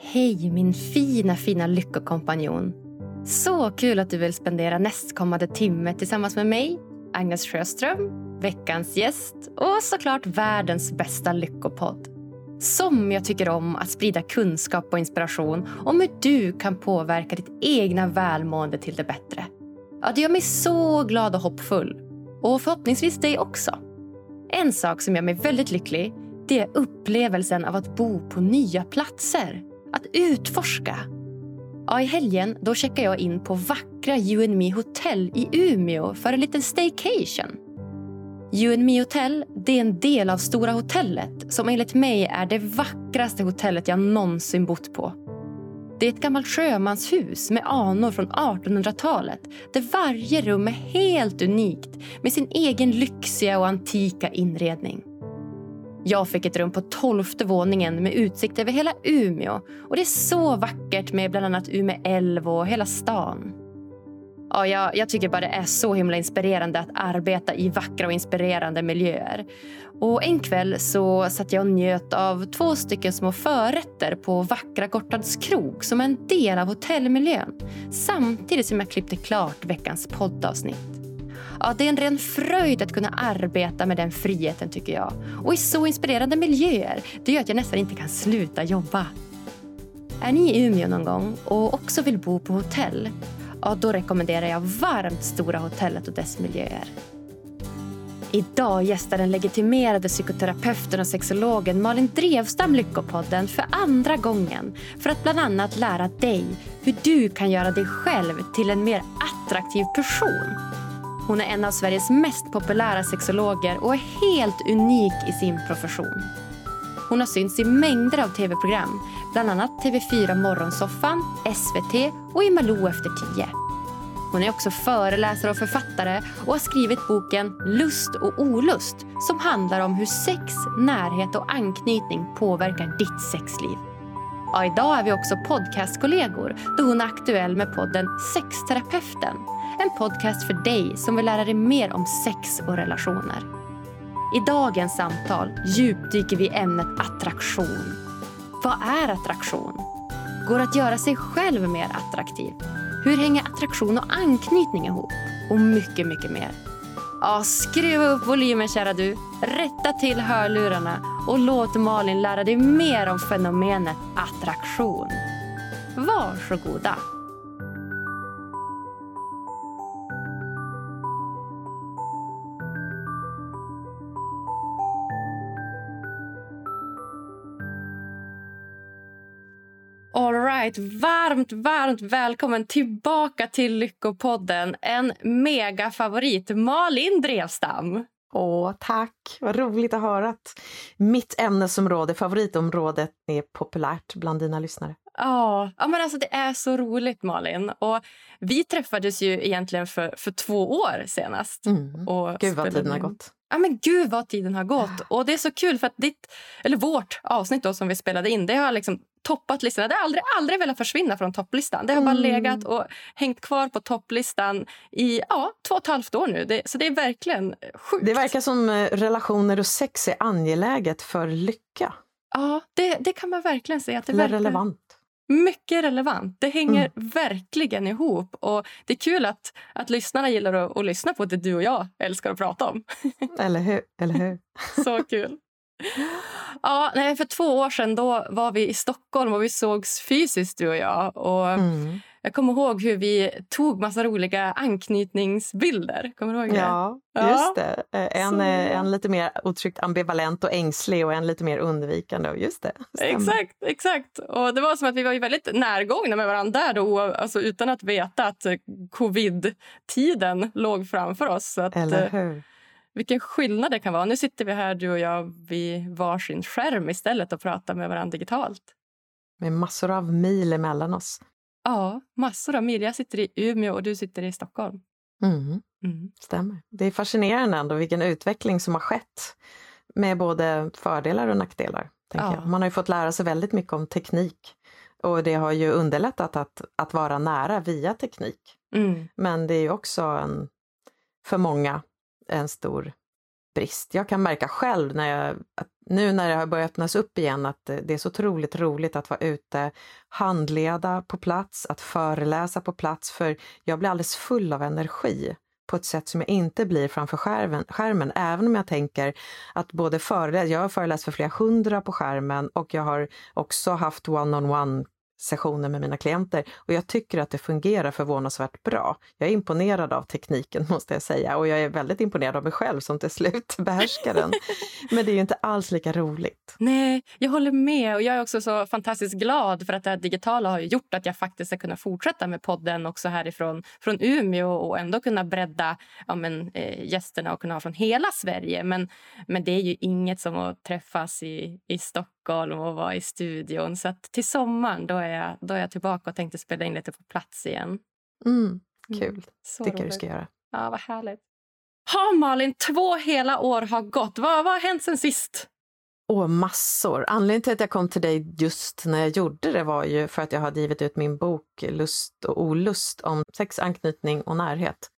Hej min fina lyckokompanjon. Så kul att du vill spendera nästkommande timme tillsammans med mig, Agnes Sjöström, veckans gäst och såklart världens bästa lyckopodd. Som jag tycker om att sprida kunskap och inspiration om hur du kan påverka ditt egna välmående till det bättre. Ja, det gör mig så glad och hoppfull. Och förhoppningsvis dig också. En sak som gör mig väldigt lycklig, det är upplevelsen av att bo på nya platser. Att utforska. Ja, i helgen då checkar jag in på vackra U&Me Hotel i Umeå för en liten staycation. U&Me Hotel, det är en del av Stora hotellet som enligt mig är det vackraste hotellet jag någonsin bott på. Det är ett gammalt sjömanshus med anor från 1800-talet där varje rum är helt unikt med sin egen lyxiga och antika inredning. Jag fick ett rum på 12:e våningen med utsikt över hela Umeå och det är så vackert med bland annat Umeå Älv och hela stan. Ja, jag tycker bara det är så himla inspirerande att arbeta i vackra och inspirerande miljöer. Och en kväll så satt jag och njöt av 2 stycken små förrätter på vackra Gårdskrog som är en del av hotellmiljön. Samtidigt som jag klippte klart veckans poddavsnitt. Ja, det är en ren fröjd att kunna arbeta med den friheten tycker jag. Och i så inspirerande miljöer, det gör att jag nästan inte kan sluta jobba. Är ni i Umeå någon gång och också vill bo på hotell? Ja, då rekommenderar jag varmt Stora hotellet och dess miljöer. Idag gästar den legitimerade psykoterapeuten och sexologen Malin Drevstam Lyckopodden för andra gången för att bland annat lära dig hur du kan göra dig själv till en mer attraktiv person. Hon är en av Sveriges mest populära sexologer och är helt unik i sin profession. Hon har synts i mängder av tv-program, bland annat TV4 Morgonsoffan, SVT och i Malou efter 10. Hon är också föreläsare och författare och har skrivit boken Lust och olust som handlar om hur sex, närhet och anknytning påverkar ditt sexliv. Ja, idag är vi också podcastkollegor då hon är aktuell med podden Sexterapeuten. En podcast för dig som vill lära dig mer om sex och relationer. I dagens samtal djupdyker vi i ämnet attraktion. Vad är attraktion? Går att göra sig själv mer attraktiv? Hur hänger attraktion och anknytning ihop? Och mycket, mycket mer. Ja, skruva upp volymen kära du. Rätta till hörlurarna. Och låt Malin lära dig mer om fenomenet attraktion. Varsågoda. Varmt välkommen tillbaka till Lyckopodden. En mega favorit, Malin Drevstam. Åh, tack. Vad roligt att höra att mitt ämnesområde, favoritområdet, är populärt bland dina lyssnare. Ja, men alltså det är så roligt Malin. Och vi träffades ju egentligen för 2 år senast. Och gud vad tiden har gått. Ja, men gud vad tiden har gått. Och det är så kul för att vårt avsnitt då som vi spelade in, det har liksom toppat listan. Det har aldrig velat försvinna från topplistan. Det har bara legat och hängt kvar på topplistan i 2,5 år nu. Så det är verkligen sjukt. Det verkar som relationer och sex är angeläget för lycka. Ja, det kan man verkligen säga. Att det är relevant. Mycket relevant. Det hänger verkligen ihop. Och det är kul att lyssnarna gillar att lyssna på det du och jag älskar att prata om. Eller hur? Så kul. Ja, nej, för 2 år sedan då var vi i Stockholm och vi sågs fysiskt du och jag. Och jag kommer ihåg hur vi tog massa roliga anknytningsbilder. Kommer du ihåg det? Ja, just det. En lite mer uttryckt ambivalent och ängslig och en lite mer undvikande. Just det. Stämmer. Exakt. Och det var som att vi var ju väldigt närgångna med varandra där då, alltså utan att veta att covid-tiden låg framför oss. Så att, eller hur? Vilken skillnad det kan vara. Nu sitter vi här, du och jag, vid varsin skärm istället och pratar med varandra digitalt. Med massor av mil emellan oss. Ja, massor av mil. Jag sitter i Umeå och du sitter i Stockholm. Stämmer. Det är fascinerande ändå vilken utveckling som har skett med både fördelar och nackdelar. Tänker jag. Man har ju fått lära sig väldigt mycket om teknik. Och det har ju underlättat att vara nära via teknik. Men det är ju också för många en stor tidsbrist. Jag kan märka själv nu när det har börjat öppnas upp igen att det är så otroligt roligt att vara ute, handleda på plats, att föreläsa på plats, för jag blir alldeles full av energi på ett sätt som jag inte blir framför skärmen, även om jag tänker att både jag har föreläst för flera hundra på skärmen och jag har också haft one-on-one sessioner med mina klienter och jag tycker att det fungerar förvånansvärt bra. Jag är imponerad av tekniken, måste jag säga, och jag är väldigt imponerad av mig själv som till slut behärskar den. Men det är ju inte alls lika roligt. Nej, jag håller med, och jag är också så fantastiskt glad för att det här digitala har gjort att jag faktiskt ska kunna fortsätta med podden också härifrån från Umeå och ändå kunna bredda gästerna och kunna ha från hela Sverige. Men det är ju inget som att träffas i Stockholm och vara i studion, så att till sommaren då är jag tillbaka och tänkte spela in lite på plats igen. Kul. Så tycker roligt. Du ska göra. Ja, vad härligt. Ha, Malin, 2 hela år har gått. Vad har hänt sen sist? Massor. Anledningen till att jag kom till dig just när jag gjorde det var ju för att jag hade givit ut min bok Lust och olust om sex, anknytning och närhet.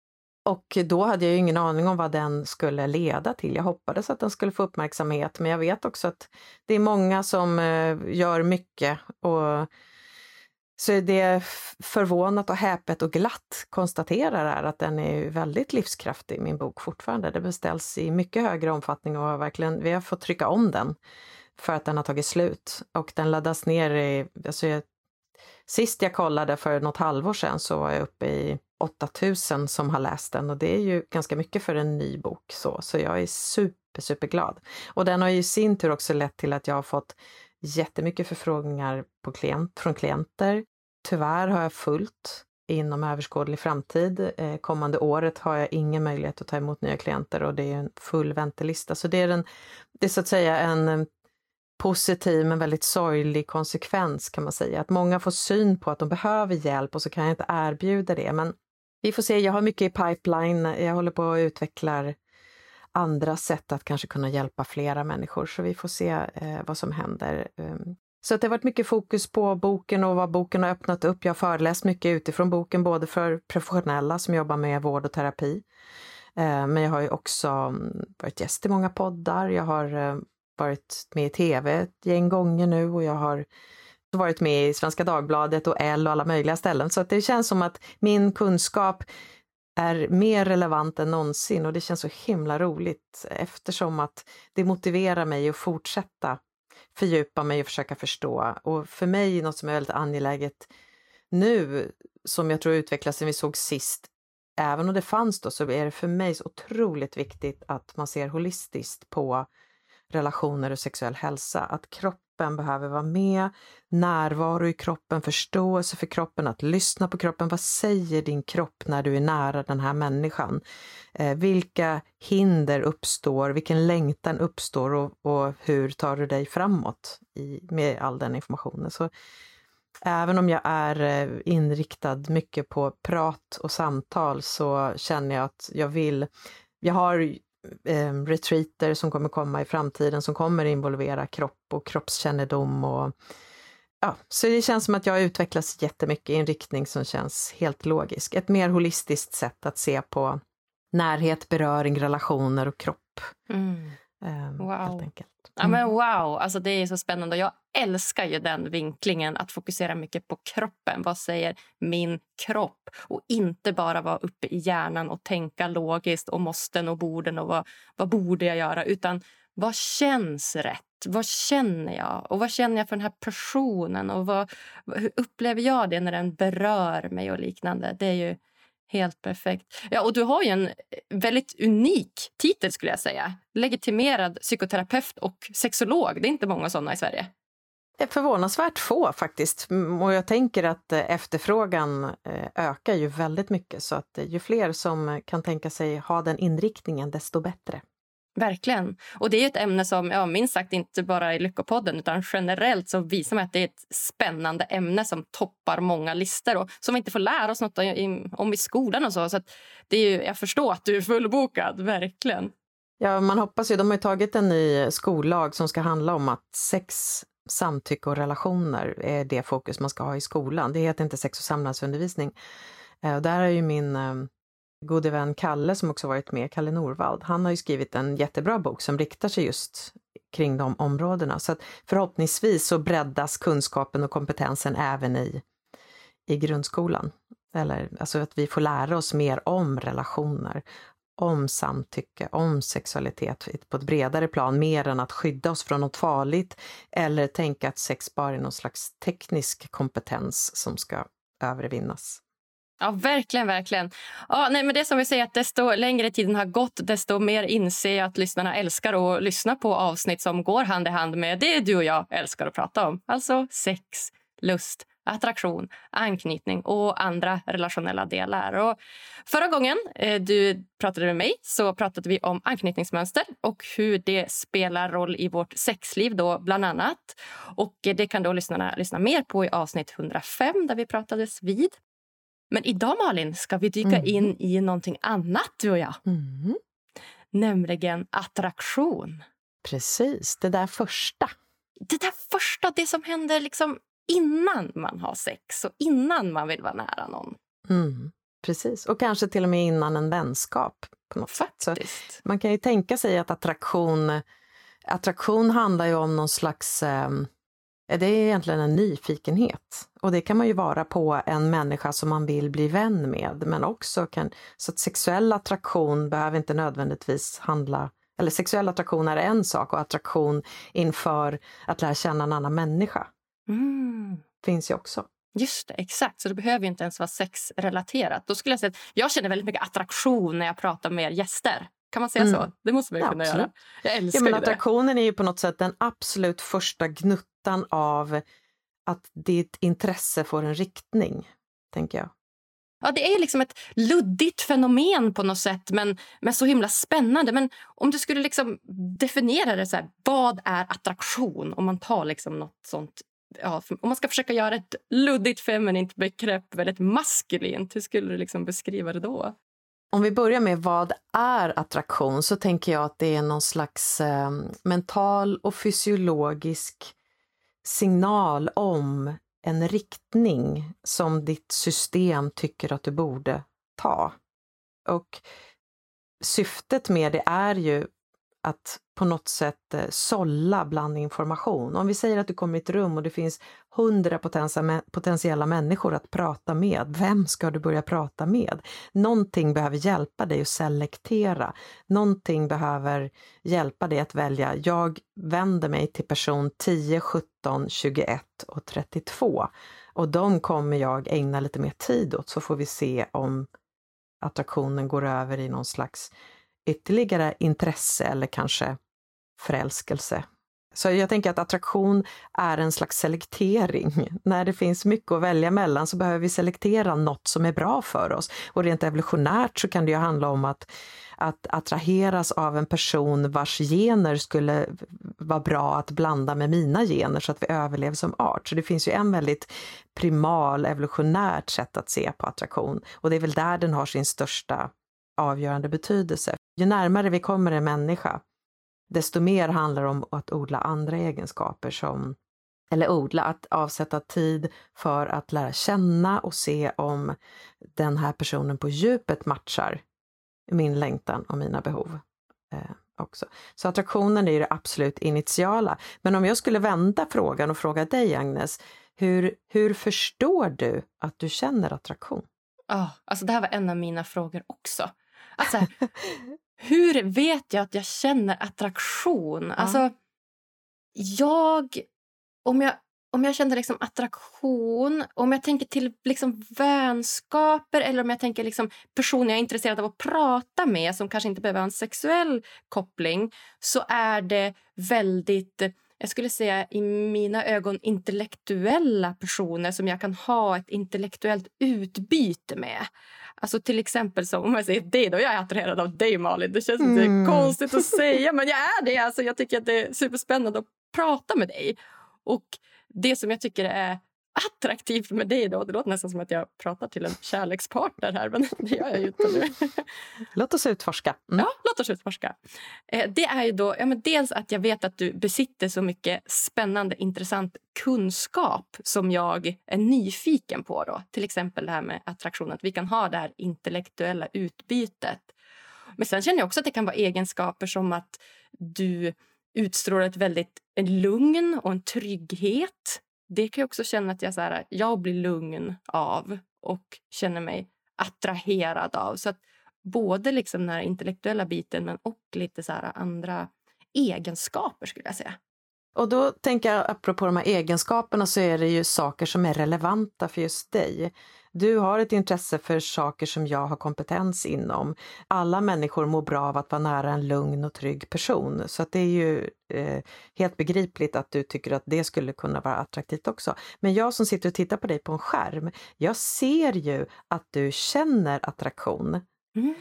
Och då hade jag ju ingen aning om vad den skulle leda till. Jag hoppades att den skulle få uppmärksamhet, men jag vet också att det är många som gör mycket. Och så är det förvånat och häpet och glatt konstaterar är att den är väldigt livskraftig, min bok, fortfarande. Det beställs i mycket högre omfattning och verkligen, vi har fått trycka om den för att den har tagit slut. Och den laddas ner sist jag kollade för något halvår sedan så var jag uppe i 8000 som har läst den, och det är ju ganska mycket för en ny bok så jag är superglad. Och den har ju i sin tur också lett till att jag har fått jättemycket förfrågningar från klienter. Tyvärr har jag fullt inom överskådlig framtid. Kommande året har jag ingen möjlighet att ta emot nya klienter och det är en full väntelista, så det är så att säga en positiv men väldigt sorglig konsekvens, kan man säga. Att många får syn på att de behöver hjälp och så kan jag inte erbjuda det. Men vi får se, jag har mycket i pipeline. Jag håller på att utveckla andra sätt att kanske kunna hjälpa flera människor. Så vi får se vad som händer. Så att det har varit mycket fokus på boken och vad boken har öppnat upp. Jag har föreläst mycket utifrån boken, både för professionella som jobbar med vård och terapi. Men jag har ju också varit gäst i många poddar. Jag har varit med i TV ett gäng gånger nu och jag har varit med i Svenska Dagbladet och Elle och alla möjliga ställen, så att det känns som att min kunskap är mer relevant än någonsin, och det känns så himla roligt eftersom att det motiverar mig att fortsätta fördjupa mig och försöka förstå. Och för mig är något som är väldigt angeläget nu, som jag tror utvecklas sen vi såg sist, även om det fanns då, så är det för mig så otroligt viktigt att man ser holistiskt på relationer och sexuell hälsa. Att kroppen behöver vara med, närvaro i kroppen, förståelse för kroppen, att lyssna på kroppen. Vad säger din kropp när du är nära den här människan? Vilka hinder uppstår, vilken längtan uppstår och hur tar du dig framåt med all den informationen? Så även om jag är inriktad mycket på prat och samtal, så känner jag att jag har retreater som kommer komma i framtiden som kommer involvera kropp och kroppskännedom och så det känns som att jag utvecklas jättemycket i en riktning som känns helt logisk, ett mer holistiskt sätt att se på närhet, beröring, relationer och kropp. Helt enkelt. Ja, men wow, alltså det är så spännande, och jag älskar ju den vinklingen, att fokusera mycket på kroppen. Vad säger min kropp? Och inte bara vara uppe i hjärnan och tänka logiskt och måsten och borden och vad borde jag göra, utan vad känns rätt? Vad känner jag? Och vad känner jag för den här personen? Och hur upplever jag det när den berör mig och liknande? Det är ju helt perfekt. Ja, och du har ju en väldigt unik titel, skulle jag säga. Legitimerad psykoterapeut och sexolog. Det är inte många sådana i Sverige. Det är förvånansvärt få faktiskt. Och jag tänker att efterfrågan ökar ju väldigt mycket. Så att ju fler som kan tänka sig ha den inriktningen, desto bättre. Verkligen. Och det är ett ämne som, minst sagt, inte bara i Lyckopodden utan generellt så visar man att det är ett spännande ämne som toppar många listor och som vi inte får lära oss något om i skolan och så. Så att det är ju, jag förstår att du är fullbokad, verkligen. Ja, man hoppas ju, de har ju tagit en ny skollag som ska handla om att sex, samtycke och relationer är det fokus man ska ha i skolan. Det heter inte sex- och samlevnadsundervisning. Och där är ju min gode vän Kalle som också varit med, Kalle Norvald, han har ju skrivit en jättebra bok som riktar sig just kring de områdena. Så att förhoppningsvis så breddas kunskapen och kompetensen även i grundskolan. Eller, alltså att vi får lära oss mer om relationer, om samtycke, om sexualitet på ett bredare plan. Mer än att skydda oss från något farligt eller tänka att sex bara är någon slags teknisk kompetens som ska övervinnas. Ja, verkligen, verkligen. Ja, nej, men det som vi säger att desto längre tiden har gått, desto mer inser jag att lyssnarna älskar att lyssna på avsnitt som går hand i hand med det du och jag älskar att prata om. Alltså sex, lust, attraktion, anknytning och andra relationella delar. Och förra gången du pratade med mig så pratade vi om anknytningsmönster och hur det spelar roll i vårt sexliv då bland annat. Och det kan då lyssnarna lyssna mer på i avsnitt 105 där vi pratades vid. Men idag Malin ska vi dyka in i någonting annat du och jag. Mm. Nämligen attraktion. Precis, det där första. Det som händer liksom innan man har sex och innan man vill vara nära någon. Mm. Precis, och kanske till och med innan en vänskap på något sätt. Så man kan ju tänka sig att attraktion handlar ju om någon slags... Det är egentligen en nyfikenhet och det kan man ju vara på en människa som man vill bli vän med, men också så att sexuell attraktion behöver inte nödvändigtvis handla, eller sexuell attraktion är en sak och attraktion inför att lära känna en annan människa finns ju också. Just det, exakt. Så det behöver ju inte ens vara sexrelaterat. Då skulle jag säga att jag känner väldigt mycket attraktion när jag pratar med gäster. Kan man säga så? Det måste man ju kunna göra. Jag älskar men attraktionen är ju på något sätt den absolut första gnuttan av att ditt intresse får en riktning, tänker jag. Ja, det är liksom ett luddigt fenomen på något sätt, men så himla spännande. Men om du skulle liksom definiera det så här, vad är attraktion? Om man tar liksom något sånt, ja, om man ska försöka göra ett luddigt feminint begrepp, väldigt maskulint, hur skulle du liksom beskriva det då? Om vi börjar med vad är attraktion så tänker jag att det är någon slags mental och fysiologisk signal om en riktning som ditt system tycker att du borde ta. Och syftet med det är ju att på något sätt sålla bland information. Om vi säger att du kommer i ett rum och det finns 100 potentiella människor att prata med. Vem ska du börja prata med? Någonting behöver hjälpa dig att selektera. Någonting behöver hjälpa dig att välja. Jag vänder mig till person 10, 17, 21 och 32. Och de kommer jag ägna lite mer tid åt, så får vi se om attraktionen går över i någon slags ytterligare intresse eller kanske förälskelse. Så jag tänker att attraktion är en slags selektering. När det finns mycket att välja mellan så behöver vi selektera något som är bra för oss. Och rent evolutionärt så kan det ju handla om att attraheras av en person vars gener skulle vara bra att blanda med mina gener så att vi överlever som art. Så det finns ju en väldigt primal evolutionärt sätt att se på attraktion. Och det är väl där den har sin största avgörande betydelse. Ju närmare vi kommer en människa, desto mer handlar det om att odla andra egenskaper att avsätta tid för att lära känna och se om den här personen på djupet matchar min längtan och mina behov också. Så attraktionen är ju det absolut initiala. Men om jag skulle vända frågan och fråga dig, Agnes, hur förstår du att du känner attraktion? Alltså det här var en av mina frågor också. Alltså, hur vet jag att jag känner attraktion? Alltså, om jag känner liksom attraktion, om jag tänker till liksom vänskaper eller om jag tänker liksom personer jag är intresserad av att prata med som kanske inte behöver en sexuell koppling, så är det väldigt... Jag skulle säga i mina ögon intellektuella personer som jag kan ha ett intellektuellt utbyte med. Alltså till exempel så om jag säger dig då, jag är attraherad av dig Malin. Det känns inte konstigt att säga, men jag är det. Alltså jag tycker att det är superspännande att prata med dig. Och det som jag tycker är attraktivt med dig då? Det låter nästan som att jag pratar till en kärlekspartner här, men det gör jag ju inte nu. Låt oss utforska. Mm. Ja, låt oss utforska. Det är ju då, ja, men dels att jag vet att du besitter så mycket spännande, intressant kunskap som jag är nyfiken på då. Till exempel det här med attraktion, att vi kan ha det här intellektuella utbytet. Men sen känner jag också att det kan vara egenskaper som att du utstrålar ett väldigt en lugn och en trygghet. Det kan jag också känna att jag, så här, jag blir lugn av och känner mig attraherad av. Så att både liksom den här intellektuella biten men och lite så här andra egenskaper skulle jag säga. Och då tänker jag apropå de här egenskaperna så är det ju saker som är relevanta för just dig. Du har ett intresse för saker som jag har kompetens inom. Alla människor mår bra av att vara nära en lugn och trygg person. Så att det är ju helt begripligt att du tycker att det skulle kunna vara attraktivt också. Men jag som sitter och tittar på dig på en skärm, jag ser ju att du känner attraktion.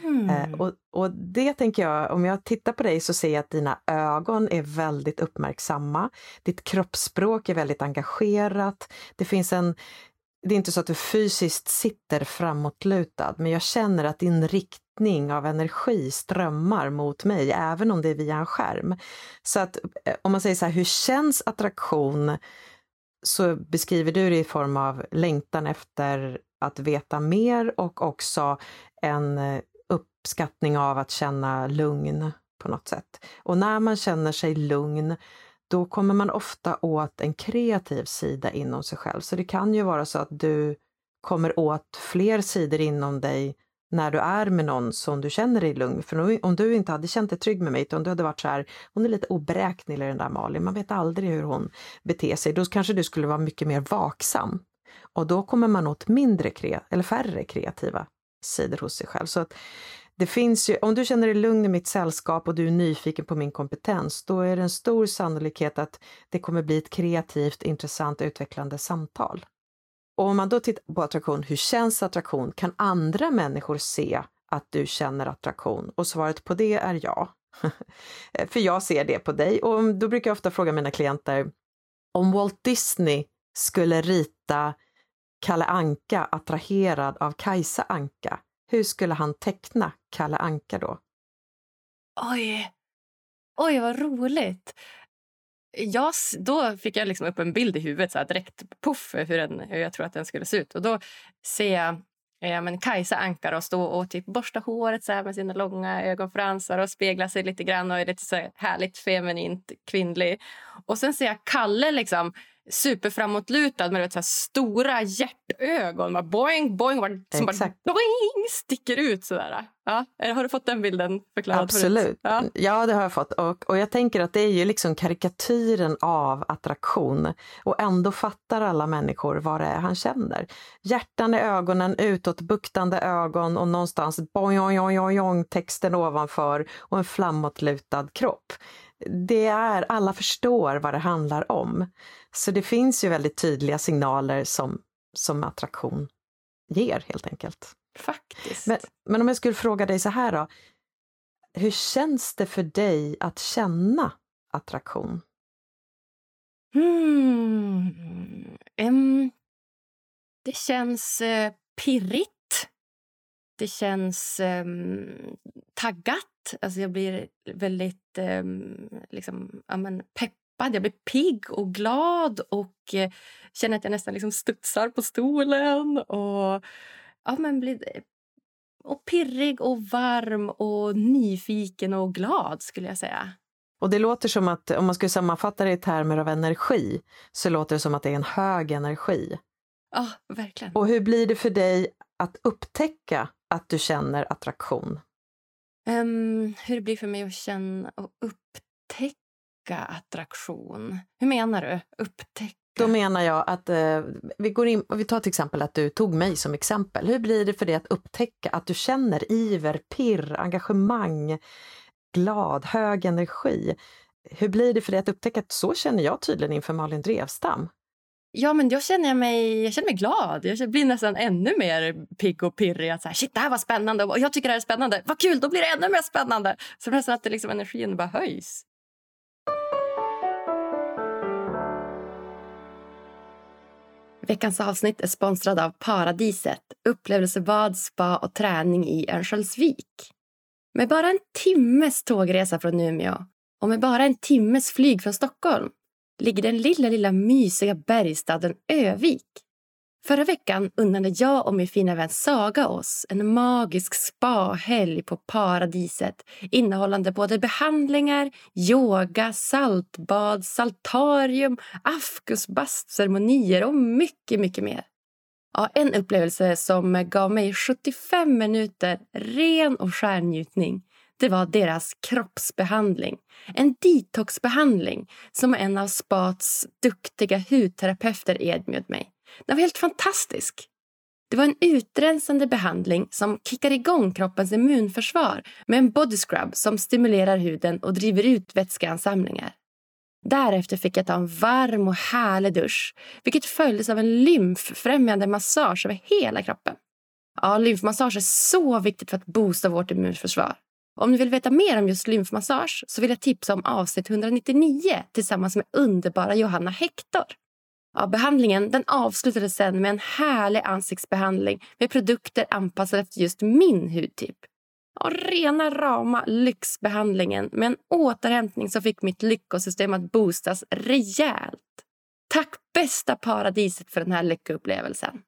Mm. Och det tänker jag, om jag tittar på dig så ser jag att dina ögon är väldigt uppmärksamma. Ditt kroppsspråk är väldigt engagerat. Det finns en... Det är inte så att du fysiskt sitter framåtlutad, men jag känner att din riktning av energi strömmar mot mig, även om det är via en skärm. Så att om man säger så här, hur känns attraktion, så beskriver du det i form av längtan efter att veta mer och också en uppskattning av att känna lugn på något sätt. Och när man känner sig lugn, då kommer man ofta åt en kreativ sida inom sig själv. Så det kan ju vara så att du kommer åt fler sidor inom dig när du är med någon som du känner dig lugn. För om du inte hade känt dig trygg med mig, utan du hade varit så här, hon är lite oberäknelig den där Malin, man vet aldrig hur hon beter sig. Då kanske du skulle vara mycket mer vaksam. Och då kommer man åt mindre eller färre kreativa sidor hos sig själv. Så att det finns ju, om du känner dig lugn i mitt sällskap och du är nyfiken på min kompetens, då är det en stor sannolikhet att det kommer bli ett kreativt, intressant och utvecklande samtal. Och om man då tittar på attraktion, hur känns attraktion? Kan andra människor se att du känner attraktion? Och svaret på det är ja. För jag ser det på dig. Och då brukar jag ofta fråga mina klienter, om Walt Disney skulle rita Kalle Anka attraherad av Kajsa Anka, hur skulle han teckna Kalle Anka då? Oj, vad roligt. Då fick jag liksom upp en bild i huvudet så här direkt, puff, hur jag tror att den skulle se ut. Och då ser jag men Kajsa Anka då stå och typ borsta håret så här med sina långa ögonfransar och spegla sig lite grann och är lite så härligt feminint kvinnlig. Och sen ser jag Kalle liksom superframåtlutad med så här stora hjärtögon, bara boing boing, som bara boing, sticker ut sådär. Ja, har du fått den bilden förklarad? Absolut. Ja. Ja, det har jag fått. Och jag tänker att det är ju liksom karikatyren av attraktion. Och ändå fattar alla människor vad det är han känner. Hjärtan i ögonen, utåtbuktande ögon och någonstans boing, boing, boing, texten ovanför och en framåtlutad kropp. Det är, alla förstår vad det handlar om. Så det finns ju väldigt tydliga signaler som attraktion ger helt enkelt. Faktiskt. Men om jag skulle fråga dig så här då. Hur känns det för dig att känna attraktion? Det känns pirrigt. Det känns taggat. Alltså jag blir väldigt peppad. Jag blir pigg och glad och känner att jag nästan liksom studsar på stolen och och pirrig och varm och nyfiken och glad skulle jag säga. Och det låter som att, om man skulle sammanfatta det i termer av energi, så låter det som att det är en hög energi. Ja, verkligen. Och hur blir det för dig att upptäcka att du känner attraktion? Hur det blir för mig att känna och upptäcka attraktion? Hur menar du? Upptäcka? Då menar jag att vi tar till exempel att du tog mig som exempel. Hur blir det för dig att upptäcka att du känner iver, pirr, engagemang, glad, hög energi? Hur blir det för dig att upptäcka att så känner jag tydligen inför Malin Drevstam? Ja, men jag känner mig glad. Jag blir nästan ännu mer pigg och pirrig. Att så här, shit, det här var spännande. Och jag tycker det här är spännande. Vad kul, då blir det ännu mer spännande. Så nästan att det liksom, energin bara höjs. Veckans avsnitt är sponsrad av Paradiset, upplevelsebad, spa och träning i Örnsköldsvik. Med bara en timmes tågresa från Umeå och med bara en timmes flyg från Stockholm ligger den lilla mysiga bergstaden Övik. Förra veckan unnade jag och min fina vän Saga oss en magisk spahelg på Paradiset innehållande både behandlingar, yoga, saltbad, saltarium, afkusbastceremonier och mycket mer. Ja, en upplevelse som gav mig 75 minuter ren och skär njutning. Det var deras kroppsbehandling, en detoxbehandling som en av spats duktiga hudterapeuter erbjöd mig. Den var helt fantastisk. Det var en utrensande behandling som kickar igång kroppens immunförsvar med en body scrub som stimulerar huden och driver ut vätskeansamlingar. Därefter fick jag ta en varm och härlig dusch, vilket följdes av en lymffrämjande massage över hela kroppen. Ja, lymfmassage är så viktigt för att boosta vårt immunförsvar. Om ni vill veta mer om just lymfmassage så vill jag tipsa om avsnitt 199 tillsammans med underbara Johanna Hektor. Ja, behandlingen den avslutades sedan med en härlig ansiktsbehandling med produkter anpassade efter just min hudtyp. Och rena rama lyxbehandlingen med en återhämtning som fick mitt lyckosystem att boostas rejält. Tack bästa Paradiset för den här lyckoupplevelsen.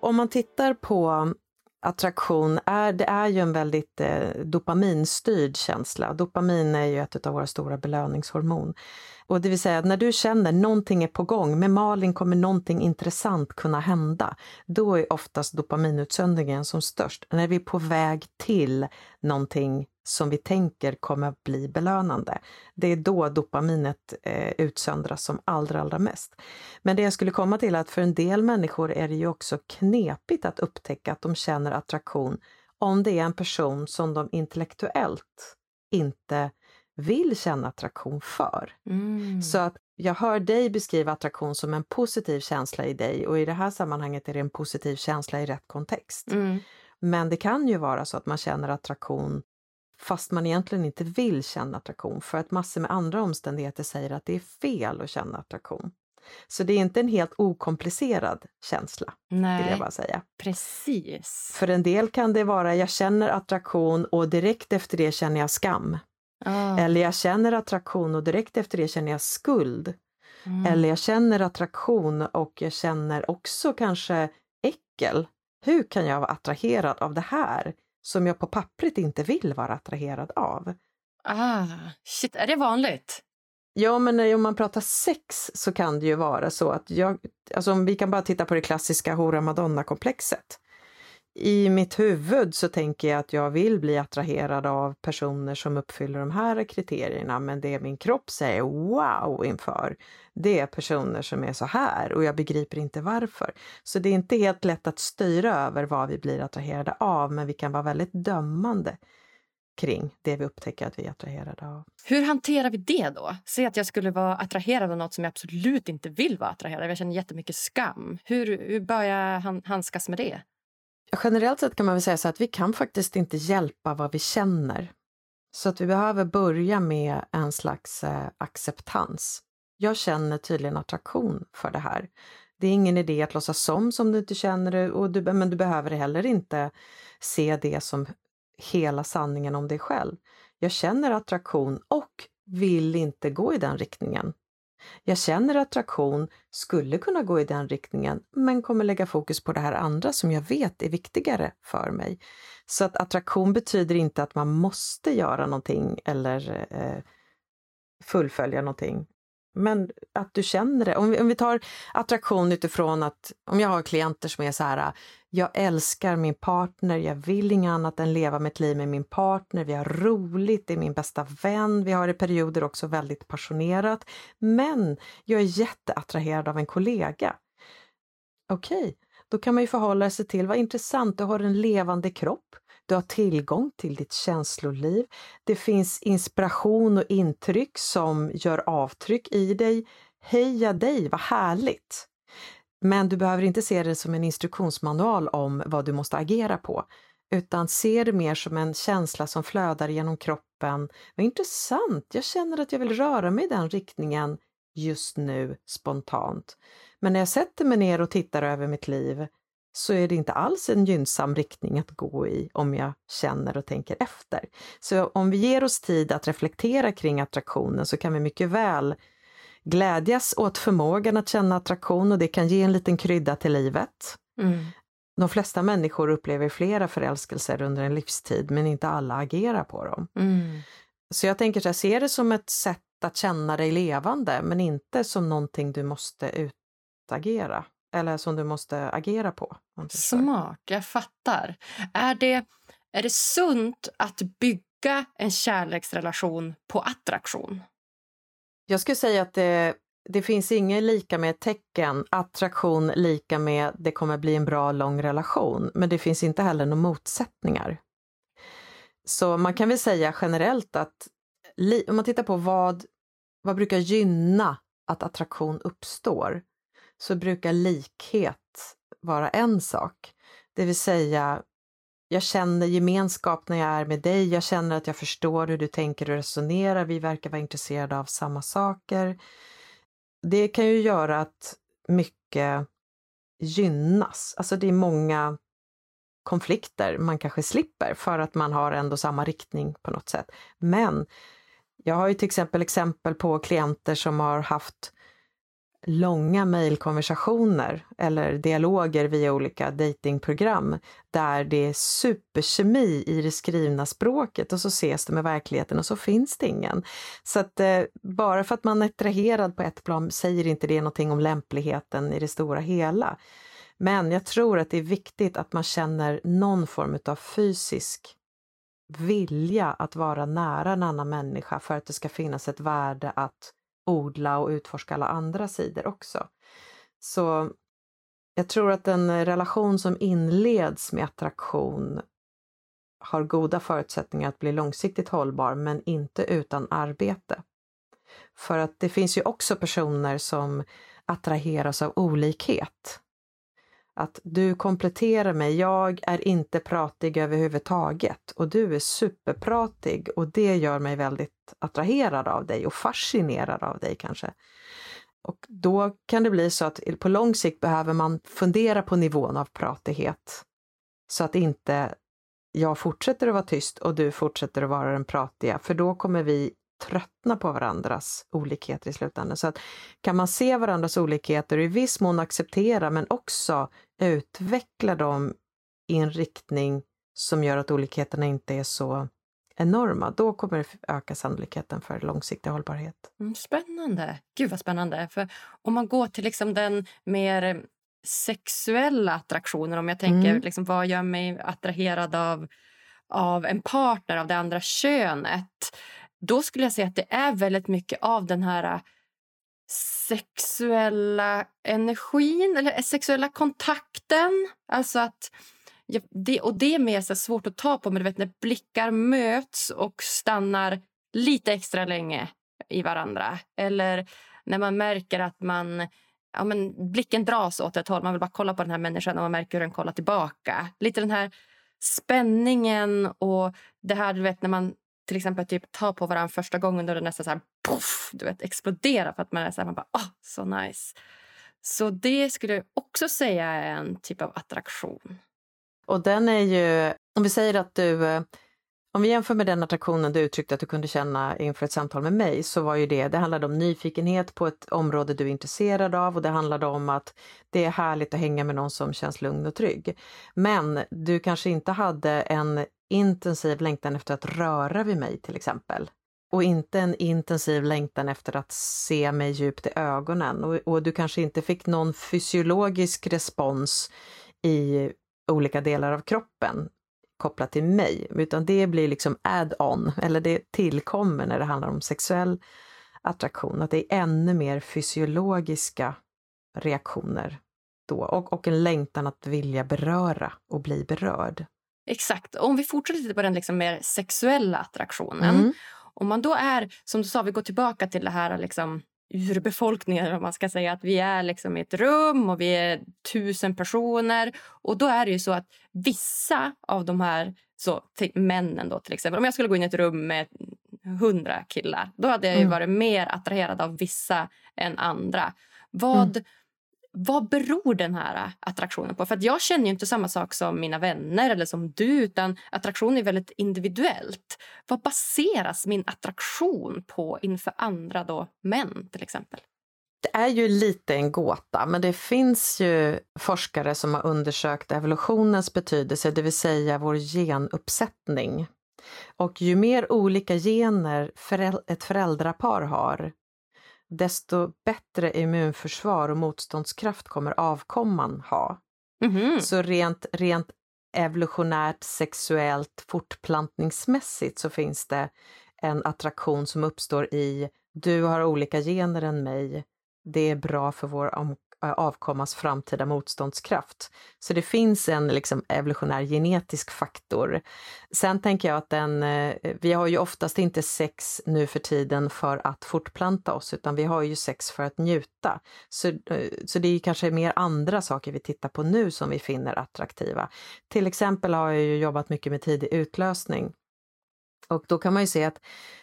Om man tittar på attraktion, det är ju en väldigt dopaminstyrd känsla. Dopamin är ju ett av våra stora belöningshormon. Och det vill säga att när du känner någonting är på gång, med Malin kommer någonting intressant kunna hända. Då är oftast dopaminutsöndringen som störst. När vi är på väg till någonting som vi tänker kommer bli belönande. Det är då dopaminet utsöndras som allra mest. Men det jag skulle komma till är att för en del människor är det ju också knepigt att upptäcka att de känner attraktion. Om det är en person som de intellektuellt inte vill känna attraktion för. Mm. Så att jag hör dig beskriva attraktion som en positiv känsla i dig. Och i det här sammanhanget är det en positiv känsla i rätt kontext. Mm. Men det kan ju vara så att man känner attraktion fast man egentligen inte vill känna attraktion. För att massor med andra omständigheter säger att det är fel att känna attraktion. Så det är inte en helt okomplicerad känsla. Nej, vill jag bara säga. Precis. För en del kan det vara jag känner attraktion och direkt efter det känner jag skam. Eller jag känner attraktion och direkt efter det känner jag skuld. Eller jag känner attraktion och jag känner också kanske äckel. Hur kan jag vara attraherad av det här som jag på pappret inte vill vara attraherad av? Shit, är det vanligt? Ja, men om man pratar sex så kan det ju vara så att om vi kan bara titta på det klassiska hora-madonna-komplexet. I mitt huvud så tänker jag att jag vill bli attraherad av personer som uppfyller de här kriterierna. Men det min kropp säger wow inför, det är personer som är så här och jag begriper inte varför. Så det är inte helt lätt att styra över vad vi blir attraherade av, men vi kan vara väldigt dömande kring det vi upptäcker att vi är attraherade av. Hur hanterar vi det då? Säg att jag skulle vara attraherad av något som jag absolut inte vill vara attraherad av. Jag känner jättemycket skam. Hur börjar jag handskas med det? Generellt sett kan man väl säga så att vi kan faktiskt inte hjälpa vad vi känner. Så att vi behöver börja med en slags acceptans. Jag känner tydligen attraktion för det här. Det är ingen idé att låtsas som du inte känner det. Men du behöver heller inte se det som hela sanningen om dig själv. Jag känner attraktion och vill inte gå i den riktningen. Jag känner attraktion, skulle kunna gå i den riktningen, men kommer lägga fokus på det här andra som jag vet är viktigare för mig. Så att attraktion betyder inte att man måste göra någonting eller fullfölja någonting. Men att du känner det. Om vi tar attraktion utifrån att om jag har klienter som är så här: jag älskar min partner, jag vill inget annat än leva mitt liv med min partner, vi har roligt, det är min bästa vän, vi har i perioder också väldigt passionerat, men jag är jätteattraherad av en kollega. Okej, då kan man ju förhålla sig till vad intressant, du har en levande kropp. Du har tillgång till ditt känsloliv. Det finns inspiration och intryck som gör avtryck i dig. Heja dig, vad härligt! Men du behöver inte se det som en instruktionsmanual om vad du måste agera på. Utan se det mer som en känsla som flödar genom kroppen kroppen. Vad intressant, jag känner att jag vill röra mig i den riktningen just nu spontant. Men när jag sätter mig ner och tittar över mitt liv så är det inte alls en gynnsam riktning att gå i om jag känner och tänker efter. Så om vi ger oss tid att reflektera kring attraktionen så kan vi mycket väl glädjas åt förmågan att känna attraktion och det kan ge en liten krydda till livet. Mm. De flesta människor upplever flera förälskelser under en livstid men inte alla agerar på dem. Mm. Så jag tänker att jag ser det som ett sätt att känna dig levande men inte som någonting du måste utagera. Eller som du måste agera på. Smart, jag fattar. Är det sunt att bygga en kärleksrelation på attraktion? Jag skulle säga att det finns ingen lika med tecken. Attraktion lika med det kommer bli en bra lång relation. Men det finns inte heller några motsättningar. Så man kan väl säga generellt att om man tittar på vad brukar gynna att attraktion uppstår. Så brukar likhet vara en sak. Det vill säga, jag känner gemenskap när jag är med dig. Jag känner att jag förstår hur du tänker och resonerar. Vi verkar vara intresserade av samma saker. Det kan ju göra att mycket gynnas. Alltså det är många konflikter man kanske slipper. För att man har ändå samma riktning på något sätt. Men jag har ju till exempel på klienter som har haft långa mejlkonversationer eller dialoger via olika datingprogram där det är superkemi i det skrivna språket och så ses det med verkligheten och så finns det ingen. Så att bara för att man är attraherad på ett plan säger inte det någonting om lämpligheten i det stora hela. Men jag tror att det är viktigt att man känner någon form av fysisk vilja att vara nära en annan människa för att det ska finnas ett värde att odla och utforska alla andra sidor också. Så jag tror att en relation som inleds med attraktion har goda förutsättningar att bli långsiktigt hållbar men inte utan arbete. För att det finns ju också personer som attraheras av olikhet. Att du kompletterar mig, jag är inte pratig överhuvudtaget och du är superpratig och det gör mig väldigt attraherad av dig och fascinerad av dig kanske. Och då kan det bli så att på lång sikt behöver man fundera på nivån av pratighet så att inte jag fortsätter att vara tyst och du fortsätter att vara den pratiga för då kommer vi tröttna på varandras olikheter i slutändan. Så att kan man se varandras olikheter i viss mån acceptera men också utveckla dem i en riktning som gör att olikheterna inte är så enorma. Då kommer det öka sannolikheten för långsiktig hållbarhet. Spännande. Gud vad spännande. För om man går till liksom den mer sexuella attraktionen, om jag tänker liksom, vad gör mig attraherad av en partner av det andra könet? Då skulle jag säga att det är väldigt mycket av den här sexuella energin eller sexuella kontakten. Alltså att, och det är mer så svårt att ta på, men du vet när blickar möts och stannar lite extra länge i varandra. Eller när man märker att man, ja men blicken dras åt ett håll, man vill bara kolla på den här människan och man märker hur den kollar tillbaka. Lite den här spänningen och det här du vet när man till exempel typ ta på varandra första gången då det nästan så här puff, du vet exploderar för att man är så här, man bara åh, så nice. Så det skulle jag också säga är en typ av attraktion. Och den är ju, om vi säger att om vi jämför med den attraktionen du uttryckte att du kunde känna inför ett samtal med mig så var ju det handlade om nyfikenhet på ett område du är intresserad av och det handlade om att det är härligt att hänga med någon som känns lugn och trygg. Men du kanske inte hade en intensiv längtan efter att röra vid mig till exempel. Och inte en intensiv längtan efter att se mig djupt i ögonen. Och du kanske inte fick någon fysiologisk respons i olika delar av kroppen kopplat till mig. Utan det blir liksom add-on. Eller det tillkommer när det handlar om sexuell attraktion. Att det är ännu mer fysiologiska reaktioner då. Och en längtan att vilja beröra och bli berörd. Exakt. Om vi fortsätter lite på den liksom mer sexuella attraktionen. Om man då är, som du sa, vi går tillbaka till det här liksom urbefolkningen, om man ska säga att vi är liksom i ett rum och vi är 1000 personer. Och då är det ju så att vissa av de här männen då till exempel. Om jag skulle gå in i ett rum med 100 killar. Då hade jag ju varit mer attraherad av vissa än andra. Vad beror den här attraktionen på? För att jag känner ju inte samma sak som mina vänner eller som du, utan attraktion är väldigt individuellt. Vad baseras min attraktion på inför andra då män till exempel? Det är ju lite en gåta, men det finns ju forskare som har undersökt evolutionens betydelse, det vill säga vår genuppsättning. Och ju mer olika gener ett föräldrapar har, desto bättre immunförsvar och motståndskraft kommer avkomman ha. Mm-hmm. Så rent evolutionärt, sexuellt, fortplantningsmässigt så finns det en attraktion som uppstår i du har olika gener än mig. Det är bra för vår avkommas framtida motståndskraft. Så det finns en liksom evolutionär genetisk faktor. Sen tänker jag att vi har ju oftast inte sex nu för tiden för att fortplanta oss, utan vi har ju sex för att njuta. Så det är ju kanske mer andra saker vi tittar på nu som vi finner attraktiva. Till exempel har jag ju jobbat mycket med tidig utlösning. Och då kan man ju se att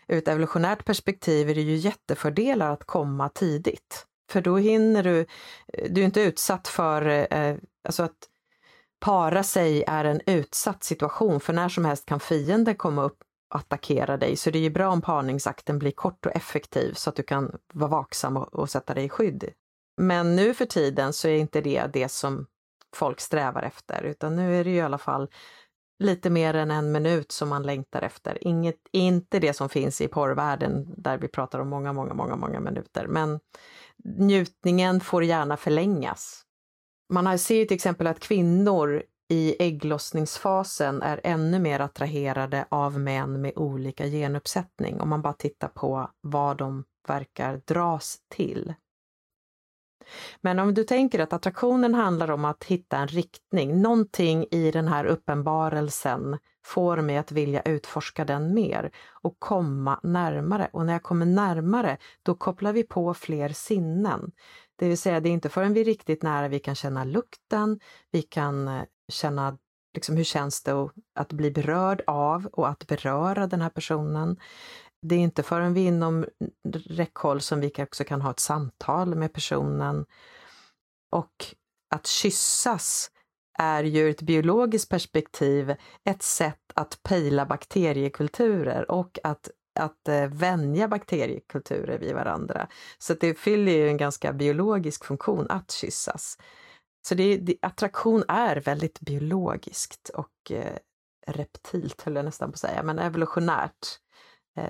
ur ett evolutionärt perspektiv är det ju jättefördelar att komma tidigt. För då hinner du är inte utsatt för, alltså att para sig är en utsatt situation. För när som helst kan fienden komma upp och attackera dig. Så det är ju bra om parningsakten blir kort och effektiv så att du kan vara vaksam och sätta dig i skydd. Men nu för tiden så är inte det som folk strävar efter. Utan nu är det ju i alla fall lite mer än en minut som man längtar efter. Inte det som finns i porrvärlden där vi pratar om många, många, många, många minuter. Men njutningen får gärna förlängas. Man ser ju till exempel att kvinnor i ägglossningsfasen är ännu mer attraherade av män med olika genuppsättning. Om man bara tittar på vad de verkar dras till. Men om du tänker att attraktionen handlar om att hitta en riktning, någonting i den här uppenbarelsen får mig att vilja utforska den mer och komma närmare. Och när jag kommer närmare, då kopplar vi på fler sinnen. Det vill säga, det är inte förrän vi är riktigt nära vi kan känna lukten, vi kan känna liksom, hur känns det att bli berörd av och att beröra den här personen. Det är inte förrän vi inom räckhåll som vi också kan ha ett samtal med personen. Och att kyssas är ju ett biologiskt perspektiv ett sätt att pejla bakteriekulturer och att vänja bakteriekulturer vid varandra. Så det fyller ju en ganska biologisk funktion att kyssas. Så attraktion är väldigt biologiskt och reptilt, höll jag nästan på att säga, men evolutionärt.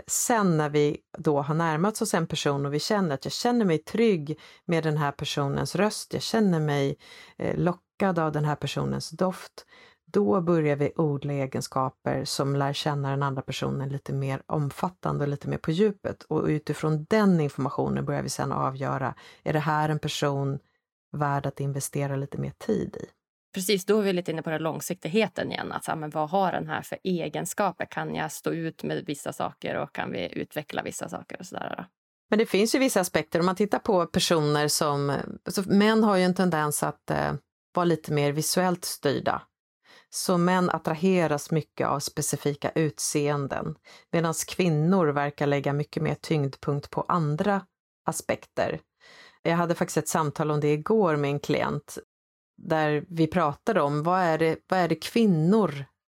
Sen när vi då har närmat oss en person och vi känner att jag känner mig trygg med den här personens röst, jag känner mig lockad av den här personens doft, då börjar vi odla egenskaper som lär känna den andra personen lite mer omfattande och lite mer på djupet. Och utifrån den informationen börjar vi sedan avgöra, är det här en person värd att investera lite mer tid i? Precis, då är vi lite inne på den långsiktigheten igen. Att, men vad har den här för egenskaper? Kan jag stå ut med vissa saker och kan vi utveckla vissa saker och sådär då? Men det finns ju vissa aspekter. Om man tittar på personer som... Alltså män har ju en tendens att vara lite mer visuellt styrda. Så män attraheras mycket av specifika utseenden. Medan kvinnor verkar lägga mycket mer tyngdpunkt på andra aspekter. Jag hade faktiskt ett samtal om det igår med en klient. Där vi pratade om vad är det kvinnor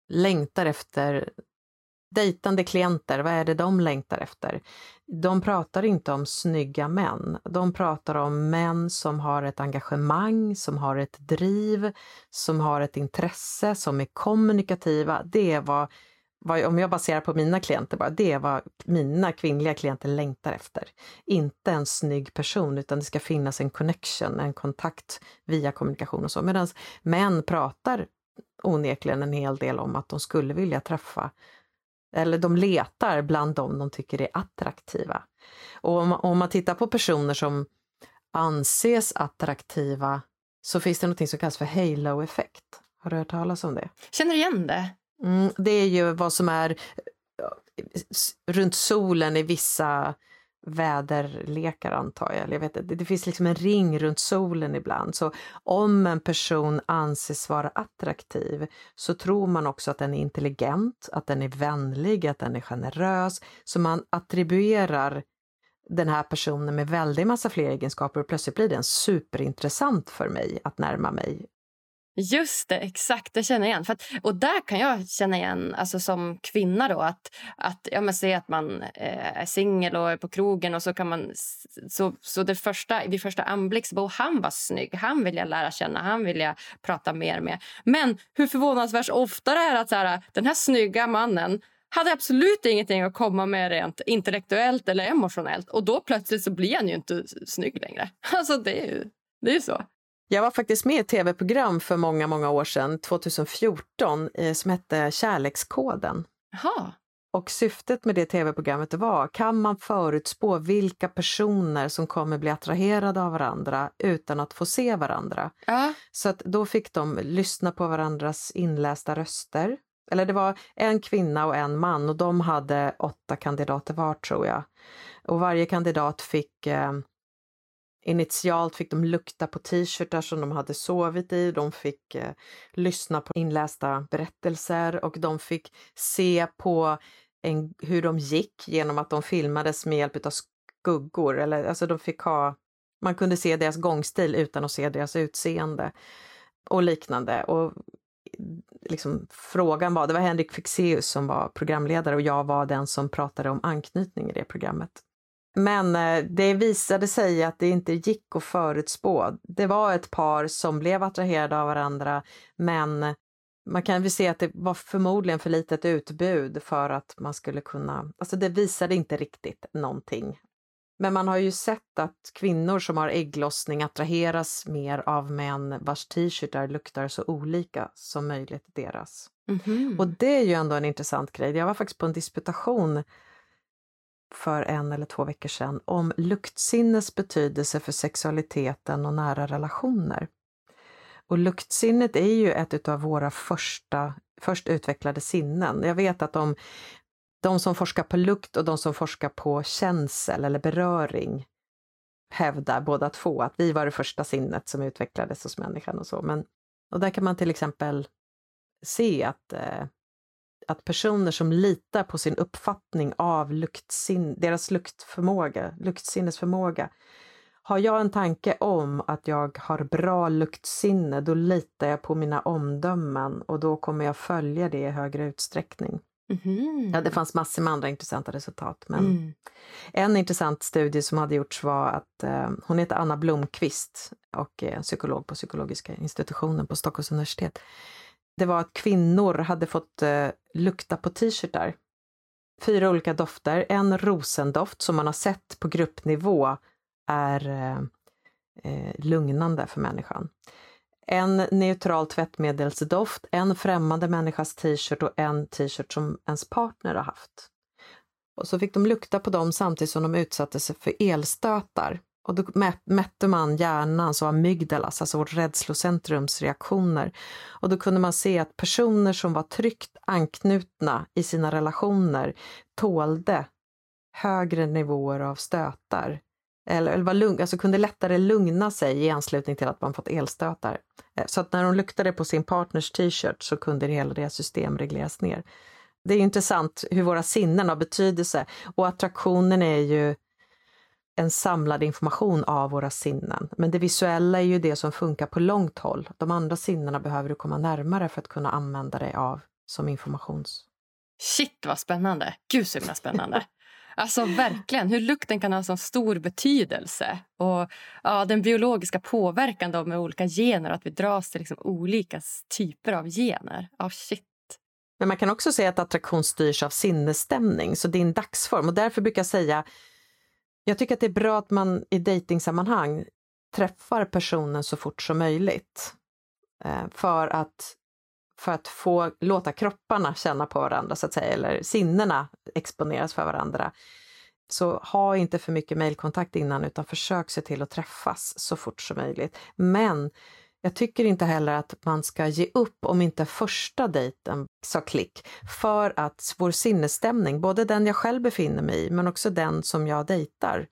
längtar efter, dejtande klienter, vad är det de längtar efter? De pratar inte om snygga män, de pratar om män som har ett engagemang, som har ett driv, som har ett intresse, som är kommunikativa. Det är vad om jag baserar på mina klienter, det är vad mina kvinnliga klienter längtar efter. Inte en snygg person, utan det ska finnas en connection, en kontakt via kommunikation och så. Medan män pratar onekligen en hel del om att de skulle vilja träffa, eller de letar bland dem de tycker är attraktiva. Och om man tittar på personer som anses attraktiva, så finns det något som kallas för halo-effekt. Har du hört talas om det? Känner du igen det? Det är ju vad som är runt solen i vissa väderlekar antar jag. Jag vet, det finns liksom en ring runt solen ibland. Så om en person anses vara attraktiv så tror man också att den är intelligent, att den är vänlig, att den är generös. Så man attribuerar den här personen med väldigt massa fler egenskaper och plötsligt blir den superintressant för mig att närma mig. Just det, exakt, det känner jag igen. För att, och där kan jag känna igen alltså som kvinna då att ja, men se att man är singel och är på krogen och så kan man så vid första anblick så han var snygg, han vill jag lära känna, han vill jag prata mer med. Men hur förvånansvärt ofta det är att så här, den här snygga mannen hade absolut ingenting att komma med rent intellektuellt eller emotionellt och då plötsligt så blir han ju inte snygg längre. Alltså det är ju så. Jag var faktiskt med i ett tv-program för många, många år sedan, 2014, som hette Kärlekskoden. Aha. Och syftet med det tv-programmet var, kan man förutspå vilka personer som kommer bli attraherade av varandra utan att få se varandra? Så att då fick de lyssna på varandras inlästa röster. Eller det var en kvinna och en man och de hade 8 kandidater var tror jag. Och varje kandidat fick... Initialt fick de lukta på t-shirtar som de hade sovit i. De fick lyssna på inlästa berättelser och de fick se på hur de gick genom att de filmades med hjälp av skuggor. Eller, alltså man kunde se deras gångstil utan att se deras utseende och liknande. Och liksom, det var Henrik Fixeus som var programledare och jag var den som pratade om anknytning i det programmet. Men det visade sig att det inte gick att förutspå. Det var ett par som blev attraherade av varandra. Men man kan väl se att det var förmodligen för litet utbud för att man skulle kunna... Alltså det visade inte riktigt någonting. Men man har ju sett att kvinnor som har ägglossning attraheras mer av män vars t-shirtar luktar så olika som möjligt deras. Mm-hmm. Och det är ju ändå en intressant grej. Jag var faktiskt på en disputation för 1 eller 2 veckor sedan om luktsinnes betydelse för sexualiteten och nära relationer. Och luktsinnet är ju ett utav våra först utvecklade sinnen. Jag vet att de som forskar på lukt och de som forskar på känsel eller beröring hävdar båda två att vi var det första sinnet som utvecklades hos människan och så. Och där kan man till exempel se att personer som litar på sin uppfattning av deras luktsinnesförmåga. Har jag en tanke om att jag har bra luktsinne, då litar jag på mina omdömen och då kommer jag följa det i högre utsträckning. Mm-hmm. Ja, det fanns massor med andra intressanta resultat. Men en intressant studie som hade gjorts var att hon heter Anna Blomqvist och är en psykolog på psykologiska institutionen på Stockholms universitet. Det var att kvinnor hade fått lukta på t-shirtar. 4 olika dofter. En rosendoft som man har sett på gruppnivå är lugnande för människan. En neutral tvättmedelsdoft. En främmande människas t-shirt och en t-shirt som ens partner har haft. Och så fick de lukta på dem samtidigt som de utsatte sig för elstötar. Och då mätte man hjärnans och amygdalas, alltså vårt rädslocentrums reaktioner. Och då kunde man se att personer som var tryggt anknutna i sina relationer tålde högre nivåer av stötar. Eller var alltså kunde lättare lugna sig i anslutning till att man fått elstötar. Så att när de luktade på sin partners t-shirt så kunde hela deras system regleras ner. Det är intressant hur våra sinnen har betydelse. Och attraktionen är ju en samlad information av våra sinnen. Men det visuella är ju det som funkar på långt håll. De andra sinnena behöver du komma närmare för att kunna använda dig av som informations. Shit vad spännande. Gud så himla spännande. Alltså verkligen hur lukten kan ha så stor betydelse. Och ja, den biologiska påverkan då med olika gener. Att vi dras till liksom olika typer av gener. Ja shit. Men man kan också säga att attraktion styrs av sinnesstämning. Så din dagsform. Och därför brukar jag säga... Jag tycker att det är bra att man i dejtingsammanhang träffar personen så fort som möjligt för att få låta kropparna känna på varandra så att säga, eller sinnena exponeras för varandra. Så ha inte för mycket mejlkontakt innan utan försök se till att träffas så fort som möjligt. Men Jag tycker inte heller att man ska ge upp om inte första dejten sa klick, för att vår sinnesstämning, både den jag själv befinner mig i men också den som jag dejtar.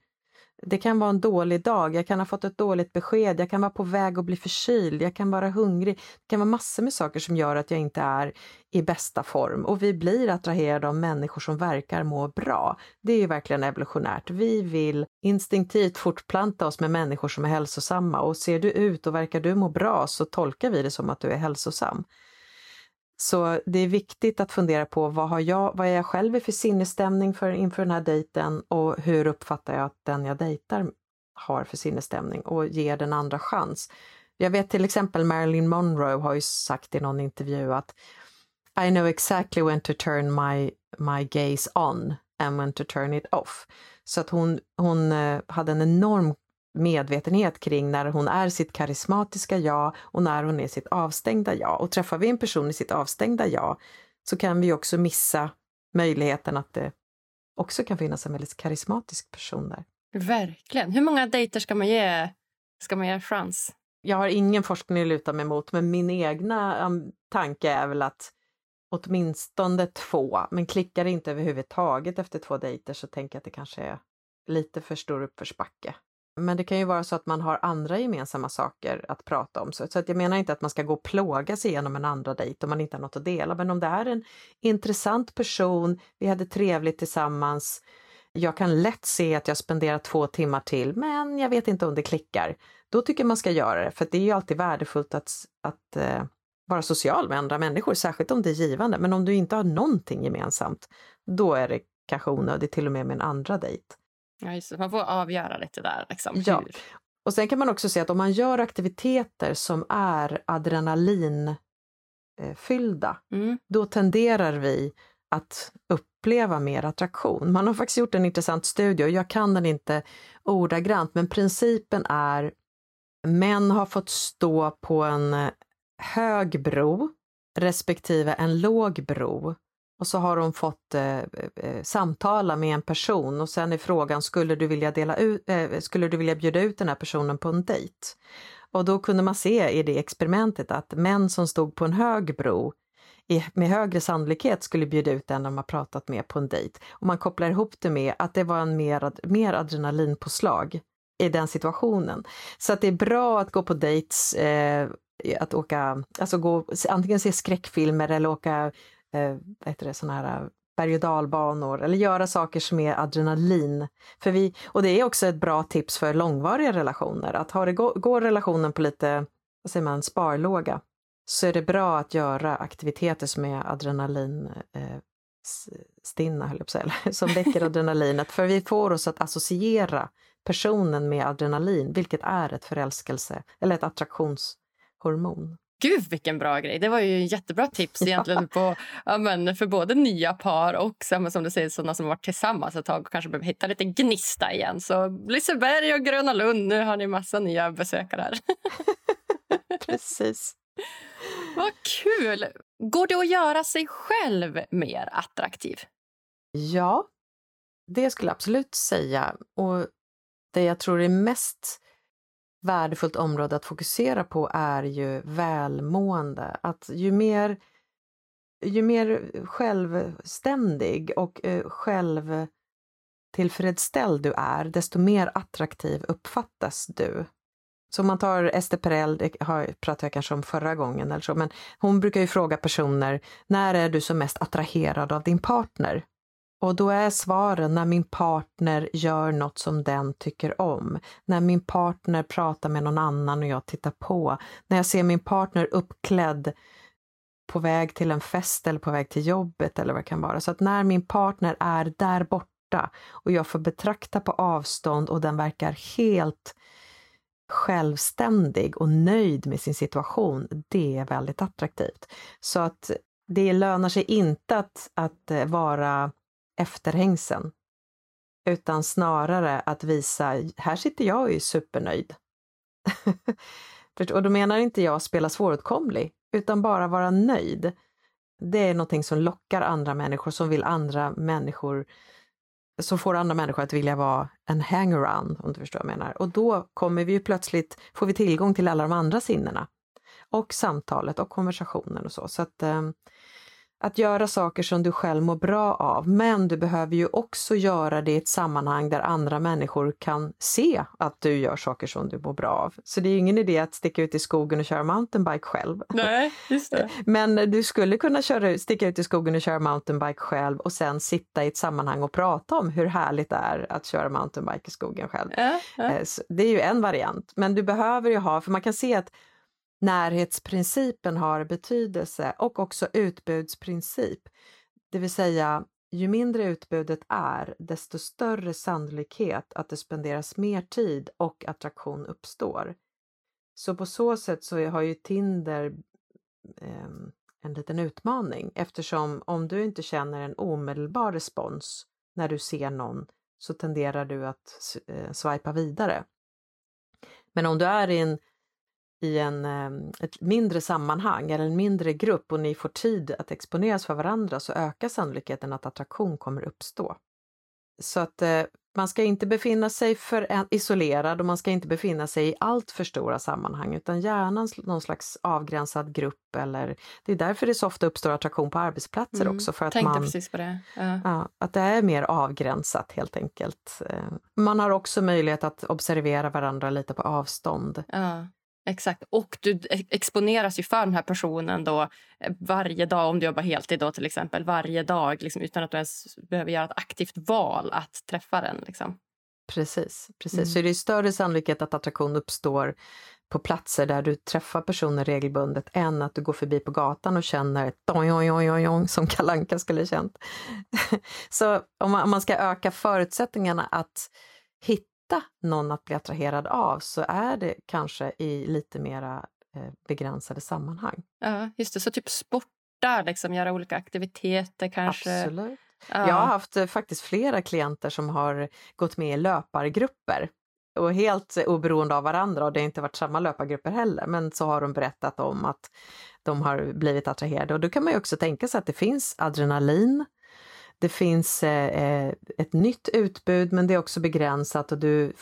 Det kan vara en dålig dag, jag kan ha fått ett dåligt besked, jag kan vara på väg att bli förkyld, jag kan vara hungrig. Det kan vara massor med saker som gör att jag inte är i bästa form. Och vi blir attraherade av människor som verkar må bra. Det är ju verkligen evolutionärt. Vi vill instinktivt fortplanta oss med människor som är hälsosamma. Och ser du ut och verkar du må bra, så tolkar vi det som att du är hälsosam. Så det är viktigt att fundera på vad är jag själv för sinnesstämning inför den här dejten, och hur uppfattar jag att den jag dejtar har för sinnesstämning, och ger den andra chans. Jag vet till exempel Marilyn Monroe har ju sagt i någon intervju att I know exactly when to turn my gaze on and when to turn it off. Så att hon hade en enorm medvetenhet kring när hon är sitt karismatiska jag och när hon är sitt avstängda jag. Och träffar vi en person i sitt avstängda jag, så kan vi också missa möjligheten att det också kan finnas en väldigt karismatisk person där. Verkligen. Hur många dejter ska man ge chans? Jag har ingen forskning att luta mig mot, men min egna tanke är väl att åtminstone 2, men klickar inte överhuvudtaget efter 2 dejter, så tänker jag att det kanske är lite för stor uppförsbacke. Men det kan ju vara så att man har andra gemensamma saker att prata om. Så att jag menar inte att man ska gå och plåga sig igenom en andra dejt om man inte har något att dela. Men om det är en intressant person, vi hade trevligt tillsammans. Jag kan lätt se att jag spenderar 2 timmar till, men jag vet inte om det klickar. Då tycker man ska göra det, för det är ju alltid värdefullt att vara social med andra människor. Särskilt om det är givande. Men om du inte har någonting gemensamt, då är det kanske onödigt till och med en andra dejt. Ja, just det. Man får avgöra lite där liksom. Ja. Och sen kan man också se att om man gör aktiviteter som är adrenalinfyllda, då tenderar vi att uppleva mer attraktion. Man har faktiskt gjort en intressant studie, och jag kan den inte ordagrant, men principen är: män har fått stå på en hög bro respektive en låg bro. Och så har de fått samtala med en person, och sen är frågan: skulle du vilja bjuda ut den här personen på en dejt? Och då kunde man se i det experimentet att män som stod på en hög bro med högre sannolikhet skulle bjuda ut den de har pratat med på en dejt. Och man kopplar ihop det med att det var en mer adrenalinpåslag i den situationen. Så att det är bra att gå på dejts, antingen se skräckfilmer eller åka såna här berg- och dalbanor, eller göra saker som är adrenalin. Och det är också ett bra tips för långvariga relationer, att går relationen på lite, vad säger man, sparlåga, så är det bra att göra aktiviteter som är adrenalinstinna, som väcker adrenalinet, för vi får oss att associera personen med adrenalin, vilket är ett förälskelse eller ett attraktionshormon. Gud, vilken bra grej. Det var ju en jättebra tips egentligen för både nya par och, som du säger, sådana som varit tillsammans ett tag och kanske behöver hitta lite gnista igen. Så Liseberg och Gröna Lund, nu har ni massa nya besökare här. Precis. Vad kul! Går det att göra sig själv mer attraktiv? Ja, det skulle jag absolut säga. Och det jag tror är mest värdefullt område att fokusera på är ju välmående. Att ju mer självständig och självtillfredsställd du är, desto mer attraktiv uppfattas du. Så om man tar Esther Perel, det pratade jag kanske om förra gången eller så, men hon brukar ju fråga personer: när är du som mest attraherad av din partner? Och då är svaren: när min partner gör något som den tycker om. När min partner pratar med någon annan och jag tittar på. När jag ser min partner uppklädd på väg till en fest eller på väg till jobbet eller vad det kan vara. Så att när min partner är där borta och jag får betrakta på avstånd, och den verkar helt självständig och nöjd med sin situation. Det är väldigt attraktivt. Så att det lönar sig inte att vara efterhängsen, utan snarare att visa: här sitter jag och är supernöjd. Och då menar inte jag spela svåråtkomlig, utan bara vara nöjd. Det är någonting som lockar andra människor, som får andra människor att vilja vara en hangaround, om du förstår vad jag menar. Och då får vi tillgång till alla de andra sinnena. och samtalet och konversationen och så. Så att göra saker som du själv mår bra av, men du behöver ju också göra det i ett sammanhang där andra människor kan se att du gör saker som du mår bra av. Så det är ju ingen idé att sticka ut i skogen och köra mountainbike själv. Nej, just det. Men du skulle kunna sticka ut i skogen och köra mountainbike själv och sen sitta i ett sammanhang och prata om hur härligt det är att köra mountainbike i skogen själv. Så det är ju en variant, men du behöver ju ha, för man kan se att närhetsprincipen har betydelse och också utbudsprincip. Det vill säga, ju mindre utbudet är, desto större sannolikhet att det spenderas mer tid och attraktion uppstår. Så på så sätt så har ju Tinder en liten utmaning. Eftersom om du inte känner en omedelbar respons när du ser någon, så tenderar du att swipa vidare. Men om du är i ett mindre sammanhang eller en mindre grupp och ni får tid att exponeras för varandra, så ökar sannolikheten att attraktion kommer uppstå. Så att man ska inte befinna sig för isolerad och man ska inte befinna sig i allt för stora sammanhang, utan gärna någon slags avgränsad grupp, eller det är därför det så ofta uppstår attraktion på arbetsplatser också, för att tänkte precis på det. Ja, att det är mer avgränsat helt enkelt. Man har också möjlighet att observera varandra lite på avstånd. Exakt, och du exponeras ju för den här personen då varje dag, om du jobbar heltid då till exempel, varje dag liksom, utan att du ens behöver göra ett aktivt val att träffa den liksom. Precis. Så det är större sannolikhet att attraktion uppstår på platser där du träffar personer regelbundet än att du går förbi på gatan och känner dong som Kalle Anka skulle ha känt. Så om man ska öka förutsättningarna att hitta någon att bli attraherad av, så är det kanske i lite mera begränsade sammanhang. Ja, just det. Så typ sporta, liksom, göra olika aktiviteter kanske. Absolut. Ja. Jag har haft faktiskt flera klienter som har gått med i löpargrupper och helt oberoende av varandra, och det har inte varit samma löpargrupper heller, men så har de berättat om att de har blivit attraherade, och då kan man ju också tänka sig att det finns adrenalin. Det finns ett nytt utbud, men det är också begränsat och du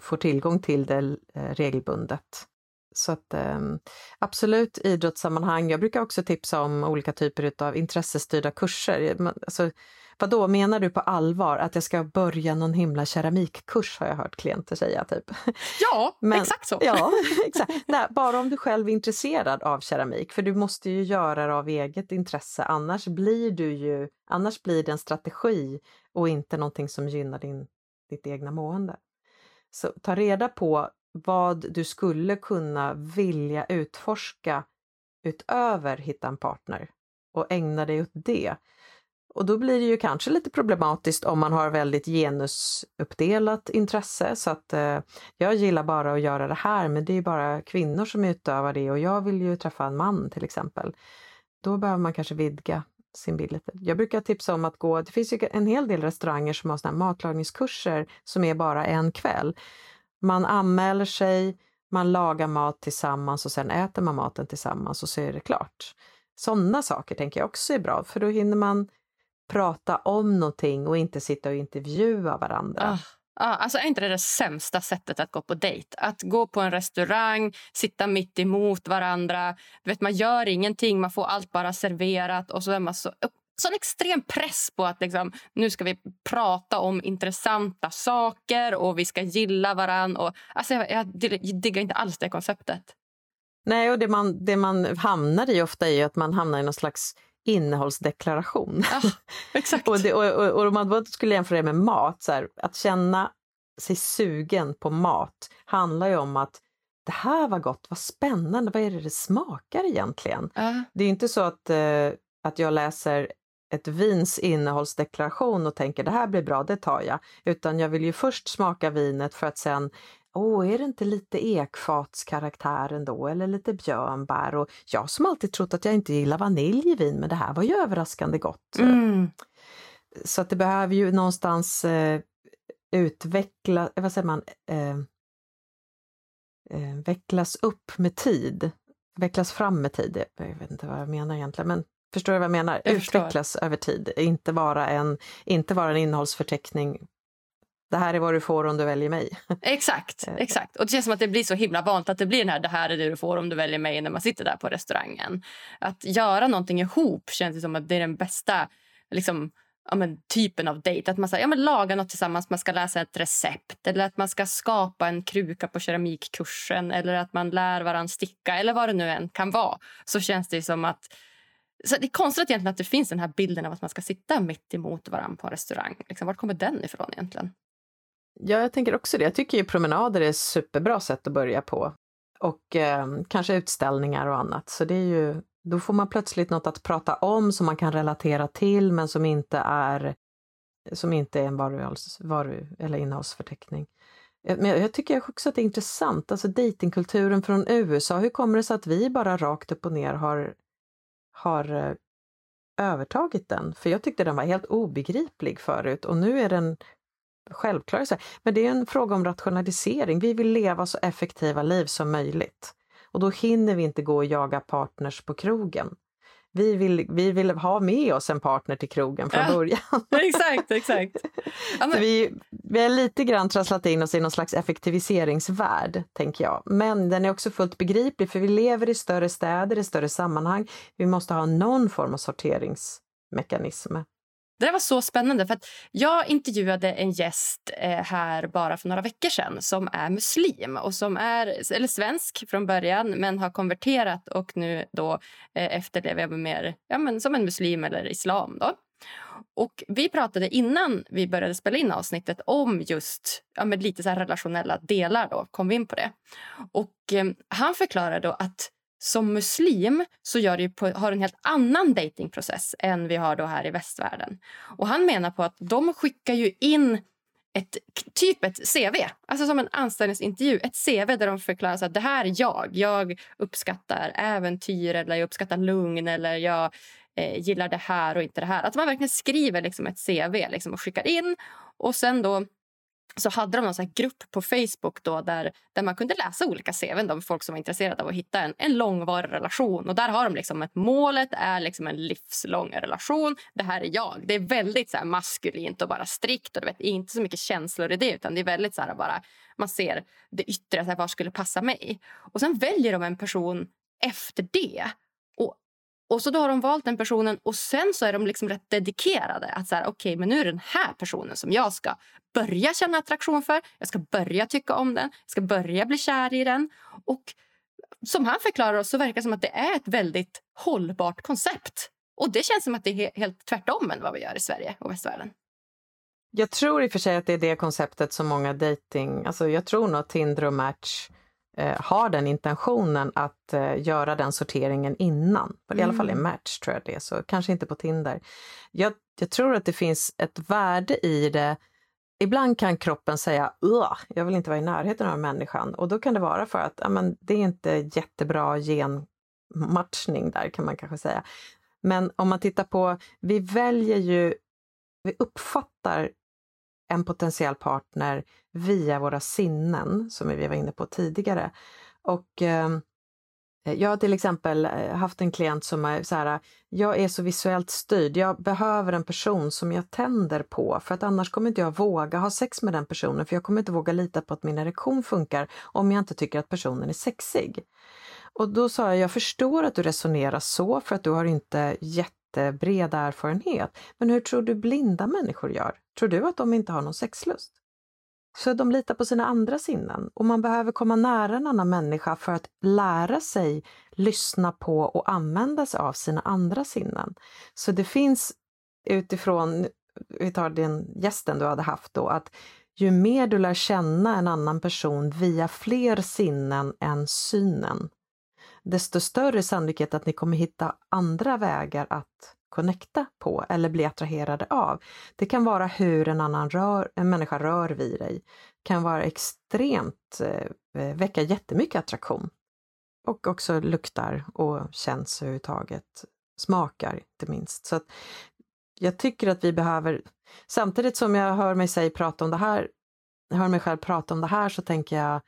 får tillgång till det regelbundet. Så att absolut idrottssammanhang. Jag brukar också tipsa om olika typer av intressestyrda kurser. Alltså, vadå, menar du på allvar att jag ska börja någon himla keramikkurs, har jag hört klienter säga typ. Ja, men, exakt så. Ja, exakt. Nej, bara om du själv är intresserad av keramik, för du måste ju göra det av eget intresse, annars blir det en strategi och inte någonting som gynnar ditt egna mående. Så ta reda på vad du skulle kunna vilja utforska utöver hitta en partner och ägna dig åt det. Och då blir det ju kanske lite problematiskt om man har väldigt genusuppdelat intresse. Så att jag gillar bara att göra det här, men det är ju bara kvinnor som utövar det och jag vill ju träffa en man till exempel. Då behöver man kanske vidga sin bild lite. Jag brukar tipsa om att det finns ju en hel del restauranger som har såna här matlagningskurser som är bara en kväll. Man anmäler sig, man lagar mat tillsammans och sen äter man maten tillsammans och så är det klart. Sådana saker tänker jag också är bra, för då hinner man prata om någonting och inte sitta och intervjua varandra. Alltså är inte det sämsta sättet att gå på dejt? Att gå på en restaurang, sitta mitt emot varandra. Du vet, man gör ingenting, man får allt bara serverat och så är man sån extrem press på att liksom, nu ska vi prata om intressanta saker och vi ska gilla varandra. Och, alltså jag diggar inte alls det konceptet. Nej, och det man hamnar i ofta är att man hamnar i någon slags innehållsdeklaration. Ja, exakt. och om man skulle jämföra det med mat, så här, att känna sig sugen på mat handlar ju om att det här var gott, vad spännande, vad är det smakar egentligen? Det är inte så att jag läser ett vins innehållsdeklaration och tänker det här blir bra, det tar jag, utan jag vill ju först smaka vinet för att sen är det inte lite ekfatskaraktär ändå, eller lite björnbär, och jag som alltid trott att jag inte gillar vanilj i vin, men det här var ju överraskande gott. Så att det behöver ju någonstans utveckla, vad säger man, vecklas upp med tid, vecklas fram med tid, jag vet inte vad jag menar egentligen, men förstår du vad jag menar? Utvecklas över tid, inte vara en innehållsförteckning Det här är vad du får om du väljer mig. Exakt, exakt. Och det känns som att det blir så himla vanligt att det blir den här, det här är det du får om du väljer mig, när man sitter där på restaurangen. Att göra någonting ihop känns det som att det är den bästa liksom, ja, men, typen av dejt. Att man säger, ja, men, laga något tillsammans, man ska läsa ett recept. Eller att man ska skapa en kruka på keramikkursen. Eller att man lär varandra sticka. Eller vad det nu än kan vara. Så känns det som att... Så det är konstigt egentligen att det finns den här bilden av att man ska sitta mitt emot varandra på en restaurang. Liksom, vart kommer den ifrån egentligen? Ja, jag tänker också det. Jag tycker ju promenader är ett superbra sätt att börja på. Och kanske utställningar och annat. Så det är ju, då får man plötsligt något att prata om som man kan relatera till. Men som inte är en varu eller innehållsförteckning. Men jag tycker också att det är intressant. Alltså datingkulturen från USA. Hur kommer det sig att vi bara rakt upp och ner har övertagit den? För jag tyckte den var helt obegriplig förut. Och nu är den... självklart. Men det är en fråga om rationalisering. Vi vill leva så effektiva liv som möjligt. Och då hinner vi inte gå och jaga partners på krogen. Vi vill ha med oss en partner till krogen från början. Exakt. Ja, men... vi är lite grann trasslat in oss i någon slags effektiviseringsvärld, tänker jag. Men den är också fullt begriplig, för vi lever i större städer, i större sammanhang. Vi måste ha någon form av sorteringsmekanism. Det där var så spännande, för att jag intervjuade en gäst här bara för några veckor sedan som är muslim och som är, eller svensk från början, men har konverterat och nu då efterlever mer, ja, men som en muslim eller islam då. Och vi pratade innan vi började spela in avsnittet om just, ja, men lite så här relationella delar då, kom vi in på det. Och han förklarade då att som muslim så har en helt annan datingprocess än vi har då här i västvärlden. Och han menar på att de skickar ju in ett CV. Alltså som en anställningsintervju. Ett CV där de förklarar så att det här är jag. Jag uppskattar äventyr, eller jag uppskattar lugn, eller jag gillar det här och inte det här. Att man verkligen skriver liksom ett CV liksom, och skickar in. Och sen då så hade de någon sån här grupp på Facebook då där man kunde läsa olika CV:n, de folk som var intresserade av att hitta en långvarig relation. Och där har de liksom att målet är liksom en livslång relation. Det här är jag. Det är väldigt så här maskulint och bara strikt, och du vet, inte så mycket känslor i det, utan det är väldigt så här bara man ser det yttre, så här, vad skulle passa mig. Och sen väljer de en person efter det. Och så då har de valt den personen, och sen så är de liksom rätt dedikerade. Att så här, okej, men nu är den här personen som jag ska börja känna attraktion för. Jag ska börja tycka om den. Jag ska börja bli kär i den. Och som han förklarar oss så verkar det som att det är ett väldigt hållbart koncept. Och det känns som att det är helt tvärtom än vad vi gör i Sverige och västvärlden. Jag tror i och för sig att det är det konceptet som många dating... Alltså jag tror nog att Tinder och Match... har den intentionen att göra den sorteringen innan. I alla fall i Match tror jag det är så. Kanske inte på Tinder. Jag tror att det finns ett värde i det. Ibland kan kroppen säga, jag vill inte vara i närheten av människan. Och då kan det vara för att amen, det är inte jättebra genmatchning där, kan man kanske säga. Men om man tittar på, vi uppfattar en potentiell partner via våra sinnen, som vi var inne på tidigare. Och jag har till exempel haft en klient som är så här, jag är så visuellt styrd. Jag behöver en person som jag tänder på, för att annars kommer inte jag våga ha sex med den personen, för jag kommer inte våga lita på att min erektion funkar om jag inte tycker att personen är sexig. Och då sa jag förstår att du resonerar så, för att du har inte jättebred erfarenhet. Men hur tror du blinda människor gör? Tror du att de inte har någon sexlust? Så de litar på sina andra sinnen. Och man behöver komma nära en annan människa för att lära sig lyssna på och använda sig av sina andra sinnen. Så det finns utifrån, vi tar den gästen du hade haft då, att ju mer du lär känna en annan person via fler sinnen än synen, desto större sannolikhet att ni kommer hitta andra vägar att connecta på eller bli attraherade av. Det kan vara hur en människa rör vid dig. Kan vara extremt, väcka jättemycket attraktion. Och också luktar och känns överhuvudtaget. Smakar inte minst. Så att jag tycker att vi behöver, samtidigt som jag hör mig själv prata om det här, så tänker jag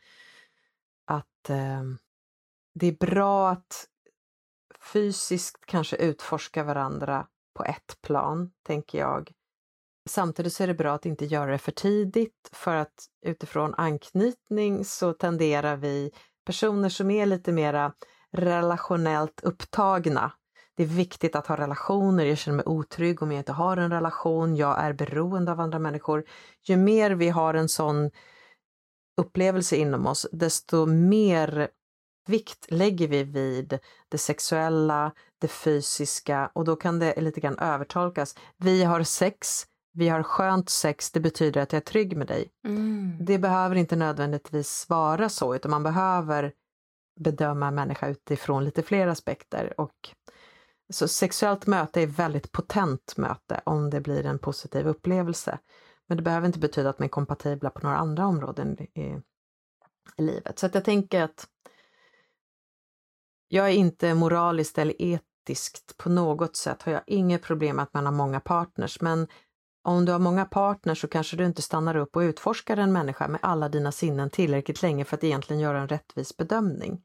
att det är bra att fysiskt kanske utforska varandra på ett plan, tänker jag. Samtidigt så är det bra att inte göra det för tidigt, för att utifrån anknytning så tenderar vi personer som är lite mera relationellt upptagna. Det är viktigt att ha relationer, jag känner mig otrygg om jag inte har en relation, jag är beroende av andra människor. Ju mer vi har en sån upplevelse inom oss, desto mer vikt lägger vi vid det sexuella, det fysiska, och då kan det lite grann övertolkas. Vi har sex, vi har skönt sex, det betyder att jag är trygg med dig. Mm. Det behöver inte nödvändigtvis vara så, utan man behöver bedöma en människa utifrån lite fler aspekter. Och så sexuellt möte är väldigt potent möte om det blir en positiv upplevelse. Men det behöver inte betyda att man är kompatibla på några andra områden i livet. Så att jag tänker att jag är inte moraliskt eller etiskt på något sätt. Har jag inget problem att man har många partners. Men om du har många partners så kanske du inte stannar upp och utforskar en människa med alla dina sinnen tillräckligt länge för att egentligen göra en rättvis bedömning.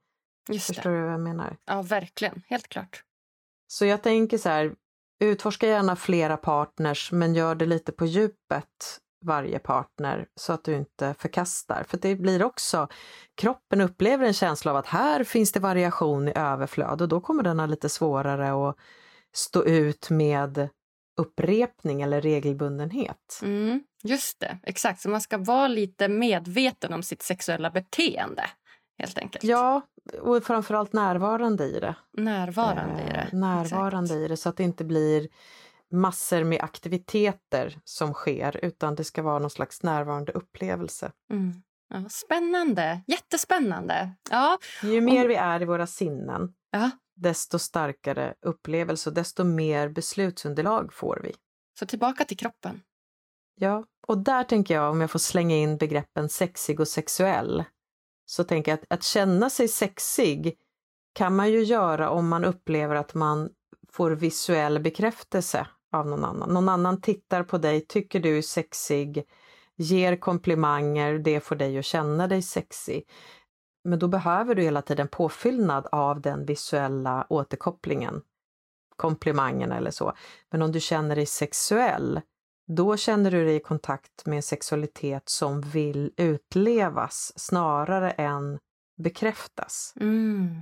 Just det. Förstår du vad jag menar? Ja, verkligen. Helt klart. Så jag tänker så här, utforska gärna flera partners, men gör det lite på djupet varje partner så att du inte förkastar. För det blir också, kroppen upplever en känsla av att här finns det variation i överflöd, och då kommer den ha lite svårare att stå ut med upprepning eller regelbundenhet. Mm, just det, exakt. Så man ska vara lite medveten om sitt sexuella beteende, helt enkelt. Ja, och framförallt närvarande i det. Närvarande i det, så att det inte blir massor med aktiviteter som sker, utan det ska vara någon slags närvarande upplevelse. Mm. Ja, spännande, jättespännande. Ja. Ju mer vi är i våra sinnen, ja, desto starkare upplevelse och desto mer beslutsunderlag får vi. Så tillbaka till kroppen. Ja, och där tänker jag, om jag får slänga in begreppen sexig och sexuell, så tänker jag att känna sig sexig kan man ju göra om man upplever att man får visuell bekräftelse av någon annan. Någon annan tittar på dig, tycker du är sexig, ger komplimanger, det får dig att känna dig sexig. Men då behöver du hela tiden påfyllnad av den visuella återkopplingen, komplimangen eller så. Men om du känner dig sexuell, då känner du dig i kontakt med en sexualitet som vill utlevas snarare än bekräftas. Mm.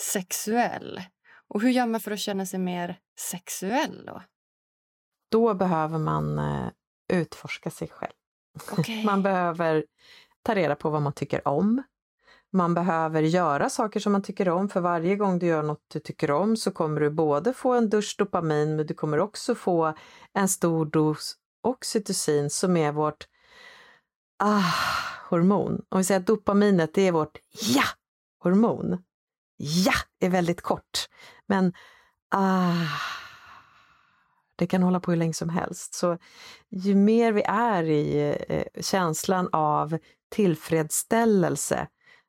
Sexuell. Och hur gör man för att känna sig mer sexuell då? Då behöver man utforska sig själv. Okay. Man behöver ta reda på vad man tycker om. Man behöver göra saker som man tycker om, för varje gång du gör något du tycker om så kommer du både få en dusch dopamin, men du kommer också få en stor dos oxytocin som är vårt hormon. Om vi säger att dopaminet, det är vårt ja-hormon. Ja är väldigt kort, men det kan hålla på hur länge som helst. Så ju mer vi är i känslan av tillfredsställelse,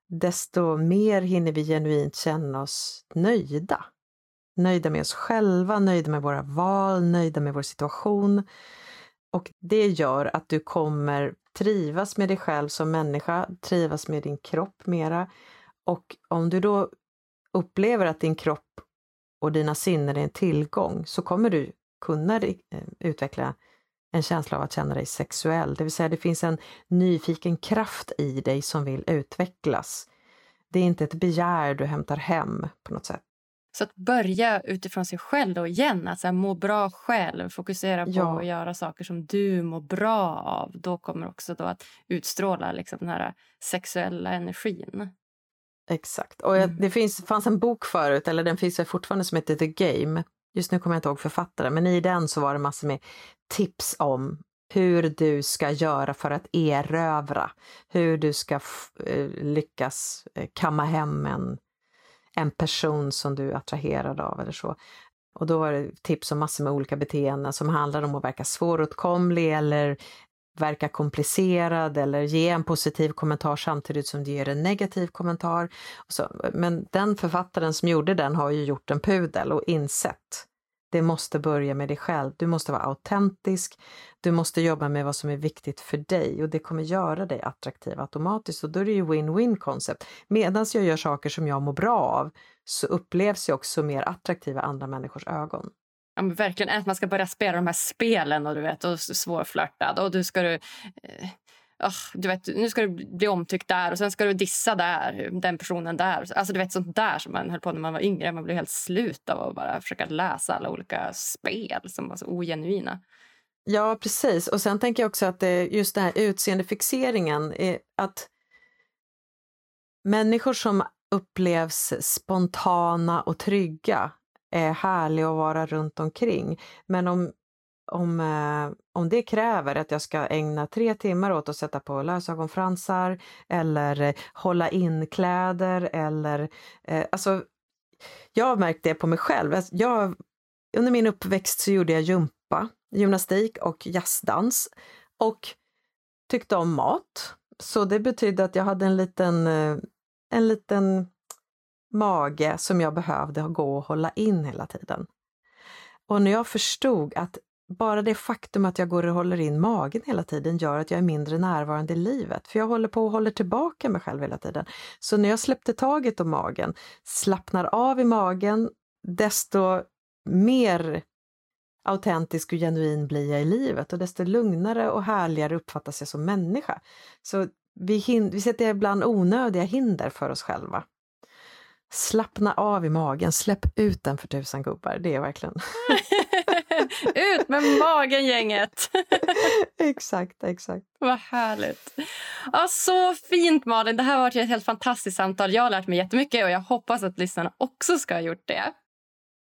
desto mer hinner vi genuint känna oss nöjda. Nöjda med oss själva, nöjda med våra val, nöjda med vår situation. Och det gör att du kommer trivas med dig själv som människa, trivas med din kropp mera. Och om du då upplever att din kropp och dina sinnen är en tillgång, så kommer du kunna utveckla en känsla av att känna dig sexuell. Det vill säga, det finns en nyfiken kraft i dig som vill utvecklas. Det är inte ett begär du hämtar hem på något sätt. Så att börja utifrån sig själv då igen. Att så här, må bra själv. Fokusera på att göra saker som du mår bra av. Då kommer också då att utstråla liksom den här sexuella energin. Exakt. Och det fanns en bok förut, eller den finns fortfarande, som heter The Game. Just nu kommer jag inte ihåg författaren, men i den så var det massor med tips om hur du ska göra för att erövra. Hur du ska lyckas kamma hem en person som du är attraherad av eller så. Och då var det tips om massor med olika beteenden som handlar om att verka svåråtkomlig eller verka komplicerad, eller ge en positiv kommentar samtidigt som du ger en negativ kommentar. Men den författaren som gjorde den har ju gjort en pudel och insett, det måste börja med dig själv. Du måste vara autentisk, du måste jobba med vad som är viktigt för dig, och det kommer göra dig attraktiv automatiskt, och då är det ju win-win koncept. Medan jag gör saker som jag mår bra av, så upplevs jag också mer attraktiva andra människors ögon. Ja, men verkligen, att man ska börja spela de här spelen och du vet, och svårflörtad och du vet, nu ska du bli omtyckt där och sen ska du dissa där, den personen där. Alltså du vet, sånt där som man höll på när man var yngre. Man blev helt slut av att bara försöka läsa alla olika spel som var så ogenuina. Ja, precis. Och sen tänker jag också att just den här utseendefixeringen, att människor som upplevs spontana och trygga är härliga att vara runt omkring. Men om det kräver att jag ska ägna 3 timmar åt att sätta på lösögonfransar eller hålla in kläder eller alltså jag har märkt det på mig själv. Jag under min uppväxt så gjorde jag jumpa, gymnastik och jazzdans och tyckte om mat. Så det betydde att jag hade en liten mage som jag behövde gå och hålla in hela tiden. Och när jag förstod att bara det faktum att jag går och håller in magen hela tiden gör att jag är mindre närvarande i livet. För jag håller på och håller tillbaka mig själv hela tiden. Så när jag släppte taget om magen, slappnar av i magen, desto mer autentisk och genuin blir jag i livet. Och desto lugnare och härligare uppfattas jag som människa. Så vi sätter ibland onödiga hinder för oss själva. Slappna av i magen, släpp ut den för 1000 gubbar. Det är verkligen... Ut med magen, gänget. Exakt. Vad härligt. Ja, så fint, Malin. Det här har varit ett helt fantastiskt samtal. Jag har lärt mig jättemycket och jag hoppas att lyssnarna också ska ha gjort det.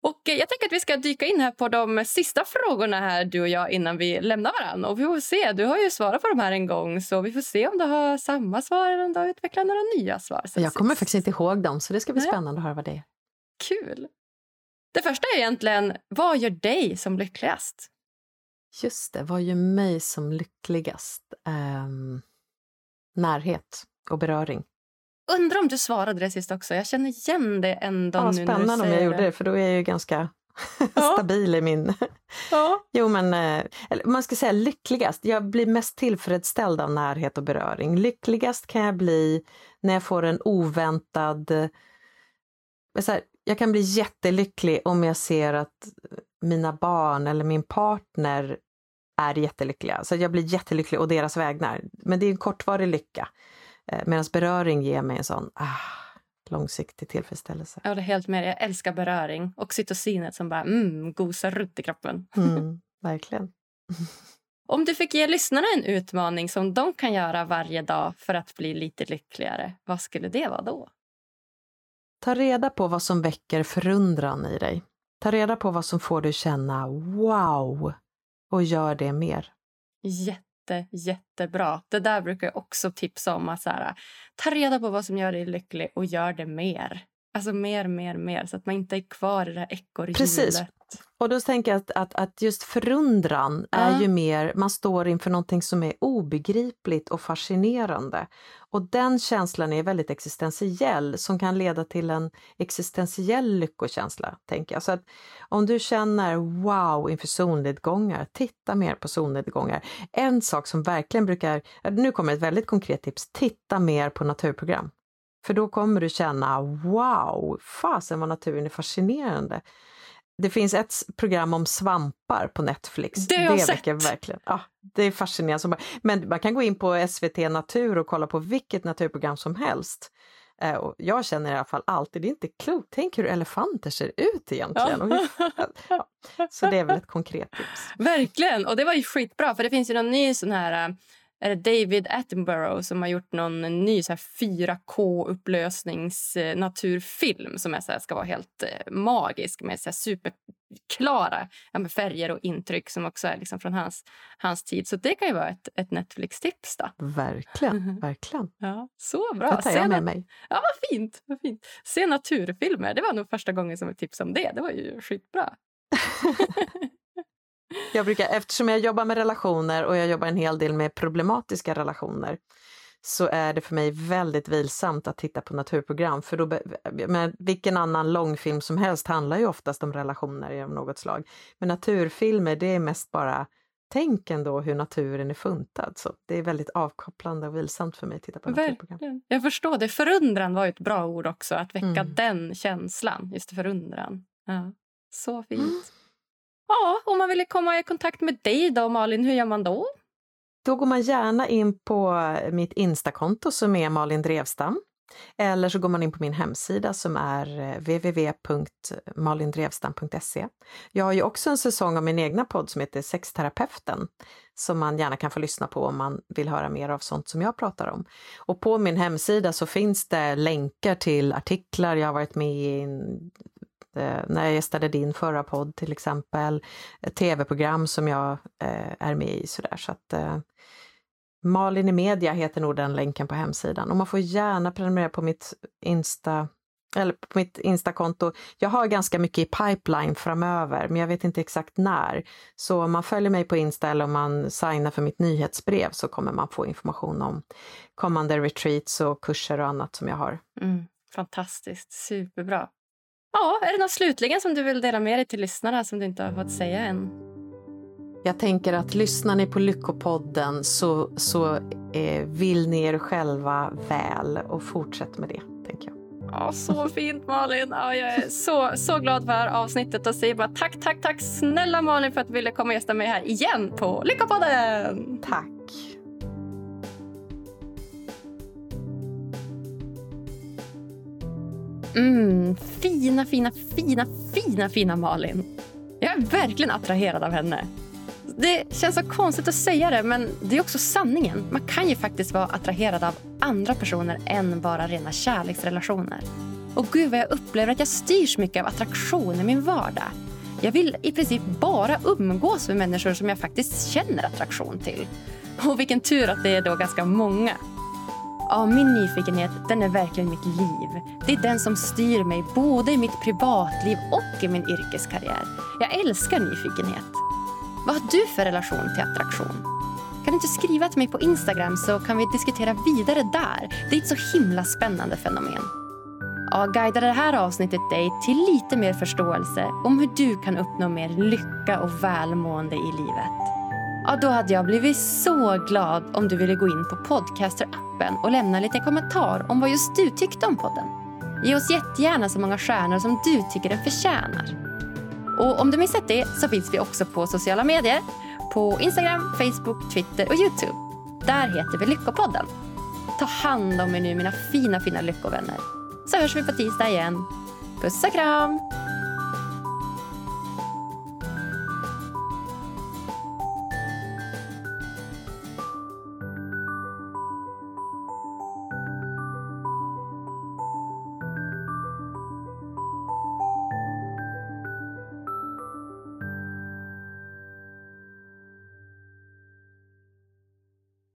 Och jag tänker att vi ska dyka in här på de sista frågorna här, du och jag, innan vi lämnar varandra. Och vi får se, du har ju svarat på de här en gång, så vi får se om du har samma svar eller om du har utvecklat några nya svar. Jag kommer faktiskt inte ihåg dem, så det ska bli spännande att höra vad det är. Kul. Det första är egentligen, vad gör dig som lyckligast? Just det, vad gör mig som lyckligast? Närhet och beröring. Undrar om du svarade det sist också. Jag känner igen det ändå nu när du säger det. Spännande om jag gjorde det, för då är jag ju ganska stabil i min... Ja. Jo, men man ska säga lyckligast. Jag blir mest tillfredsställd av närhet och beröring. Lyckligast kan jag bli när jag får en oväntad... Jag kan bli jättelycklig om jag ser att mina barn eller min partner är jättelyckliga. Så jag blir jättelycklig och deras vägnar. Men det är en kortvarig lycka. Medan beröring ger mig en sån långsiktig tillfredsställelse. Ja, det är helt med. Jag älskar beröring. Oxytocinet som bara gosar runt i kroppen. Verkligen. Om du fick ge lyssnarna en utmaning som de kan göra varje dag för att bli lite lyckligare, vad skulle det vara då? Ta reda på vad som väcker förundran i dig. Ta reda på vad som får dig känna wow och gör det mer. Jättebra. Det där brukar jag också tipsa om, att så här, ta reda på vad som gör dig lycklig och gör det mer. Alltså mer så att man inte är kvar i det här ekorrhjulet. Precis. Och då tänker jag att just förundran är ju mer, man står inför någonting som är obegripligt och fascinerande. Och den känslan är väldigt existentiell, som kan leda till en existentiell lyckokänsla, tänker jag. Så att om du känner wow inför solnedgångar, titta mer på solnedgångar. En sak som verkligen brukar, nu kommer ett väldigt konkret tips, titta mer på naturprogram. För då kommer du känna wow, fasen vad naturen är fascinerande. Det finns ett program om svampar på Netflix. Det har jag sett. Verkligen. Ja, det är fascinerande. Men man kan gå in på SVT Natur och kolla på vilket naturprogram som helst. Och jag känner i alla fall alltid, det är inte klokt. Tänk hur elefanter ser ut egentligen. Ja. Så det är väl ett konkret tips. Verkligen, och det var ju skitbra. För det finns ju någon ny sån här... Är det David Attenborough som har gjort någon ny så här 4K-upplösningsnaturfilm som är så här, ska vara helt magisk med så här superklara färger och intryck som också är liksom från hans tid. Så det kan ju vara ett Netflix-tips då. Verkligen. Ja, så bra. Det tar jag med mig. Ja, vad fint. Se naturfilmer, det var nog första gången som jag tipsade om det. Det var ju skitbra. Eftersom jag jobbar med relationer och jag jobbar en hel del med problematiska relationer, så är det för mig väldigt vilsamt att titta på naturprogram. För då, men vilken annan långfilm som helst handlar ju oftast om relationer av något slag. Men naturfilmer, det är mest bara tänk ändå hur naturen är funtad. Så det är väldigt avkopplande och vilsamt för mig att titta på naturprogram. Jag förstår det. Förundran var ju ett bra ord också. Att väcka den känslan, just förundran. Ja, så fint. Ja, om man vill komma i kontakt med dig då, Malin, hur gör man då? Då går man gärna in på mitt Instakonto som är Malin Drevstam. Eller så går man in på min hemsida som är www.malindrevstam.se. Jag har ju också en säsong av min egna podd som heter Sexterapeuten, som man gärna kan få lyssna på om man vill höra mer av sånt som jag pratar om. Och på min hemsida så finns det länkar till artiklar jag har varit med i, när jag gästade din förra podd till exempel, tv-program som jag är med i sådär, så att Malin i media heter nog den länken på hemsidan. Och man får gärna prenumerera på mitt Insta, eller på mitt Instakonto. Jag har ganska mycket i pipeline framöver, men jag vet inte exakt när. Så om man följer mig på Insta eller om man signar för mitt nyhetsbrev så kommer man få information om kommande retreats och kurser och annat som jag har. Mm, fantastiskt, superbra. Ja, är det något slutligen som du vill dela med dig till lyssnare som du inte har fått säga än? Jag tänker att lyssnar ni på Lyckopodden så vill ni er själva väl och fortsätt med det, tänker jag. Ja, så fint, Malin. Ja, jag är så glad för det här avsnittet och säger bara tack snälla Malin för att du ville komma och gästa mig här igen på Lyckopodden. Tack. Fina Malin. Jag är verkligen attraherad av henne. Det känns så konstigt att säga det, men det är också sanningen. Man kan ju faktiskt vara attraherad av andra personer än bara rena kärleksrelationer. Och gud vad jag upplever att jag styrs mycket av attraktion i min vardag. Jag vill i princip bara umgås med människor som jag faktiskt känner attraktion till. Och vilken tur att det är då ganska många. Ja, min nyfikenhet, den är verkligen mitt liv. Det är den som styr mig både i mitt privatliv och i min yrkeskarriär. Jag älskar nyfikenhet. Vad har du för relation till attraktion? Kan du inte skriva till mig på Instagram så kan vi diskutera vidare där. Det är ett så himla spännande fenomen. Ja, guidar det här avsnittet dig till lite mer förståelse om hur du kan uppnå mer lycka och välmående i livet. Ja, då hade jag blivit så glad om du ville gå in på Podcaster-appen och lämna lite kommentar om vad just du tyckte om podden. Ge oss jättegärna så många stjärnor som du tycker den förtjänar. Och om du missat det så finns vi också på sociala medier. På Instagram, Facebook, Twitter och YouTube. Där heter vi Lyckopodden. Ta hand om er nu, mina fina lyckovänner. Så hörs vi på tisdag igen. Puss och kram!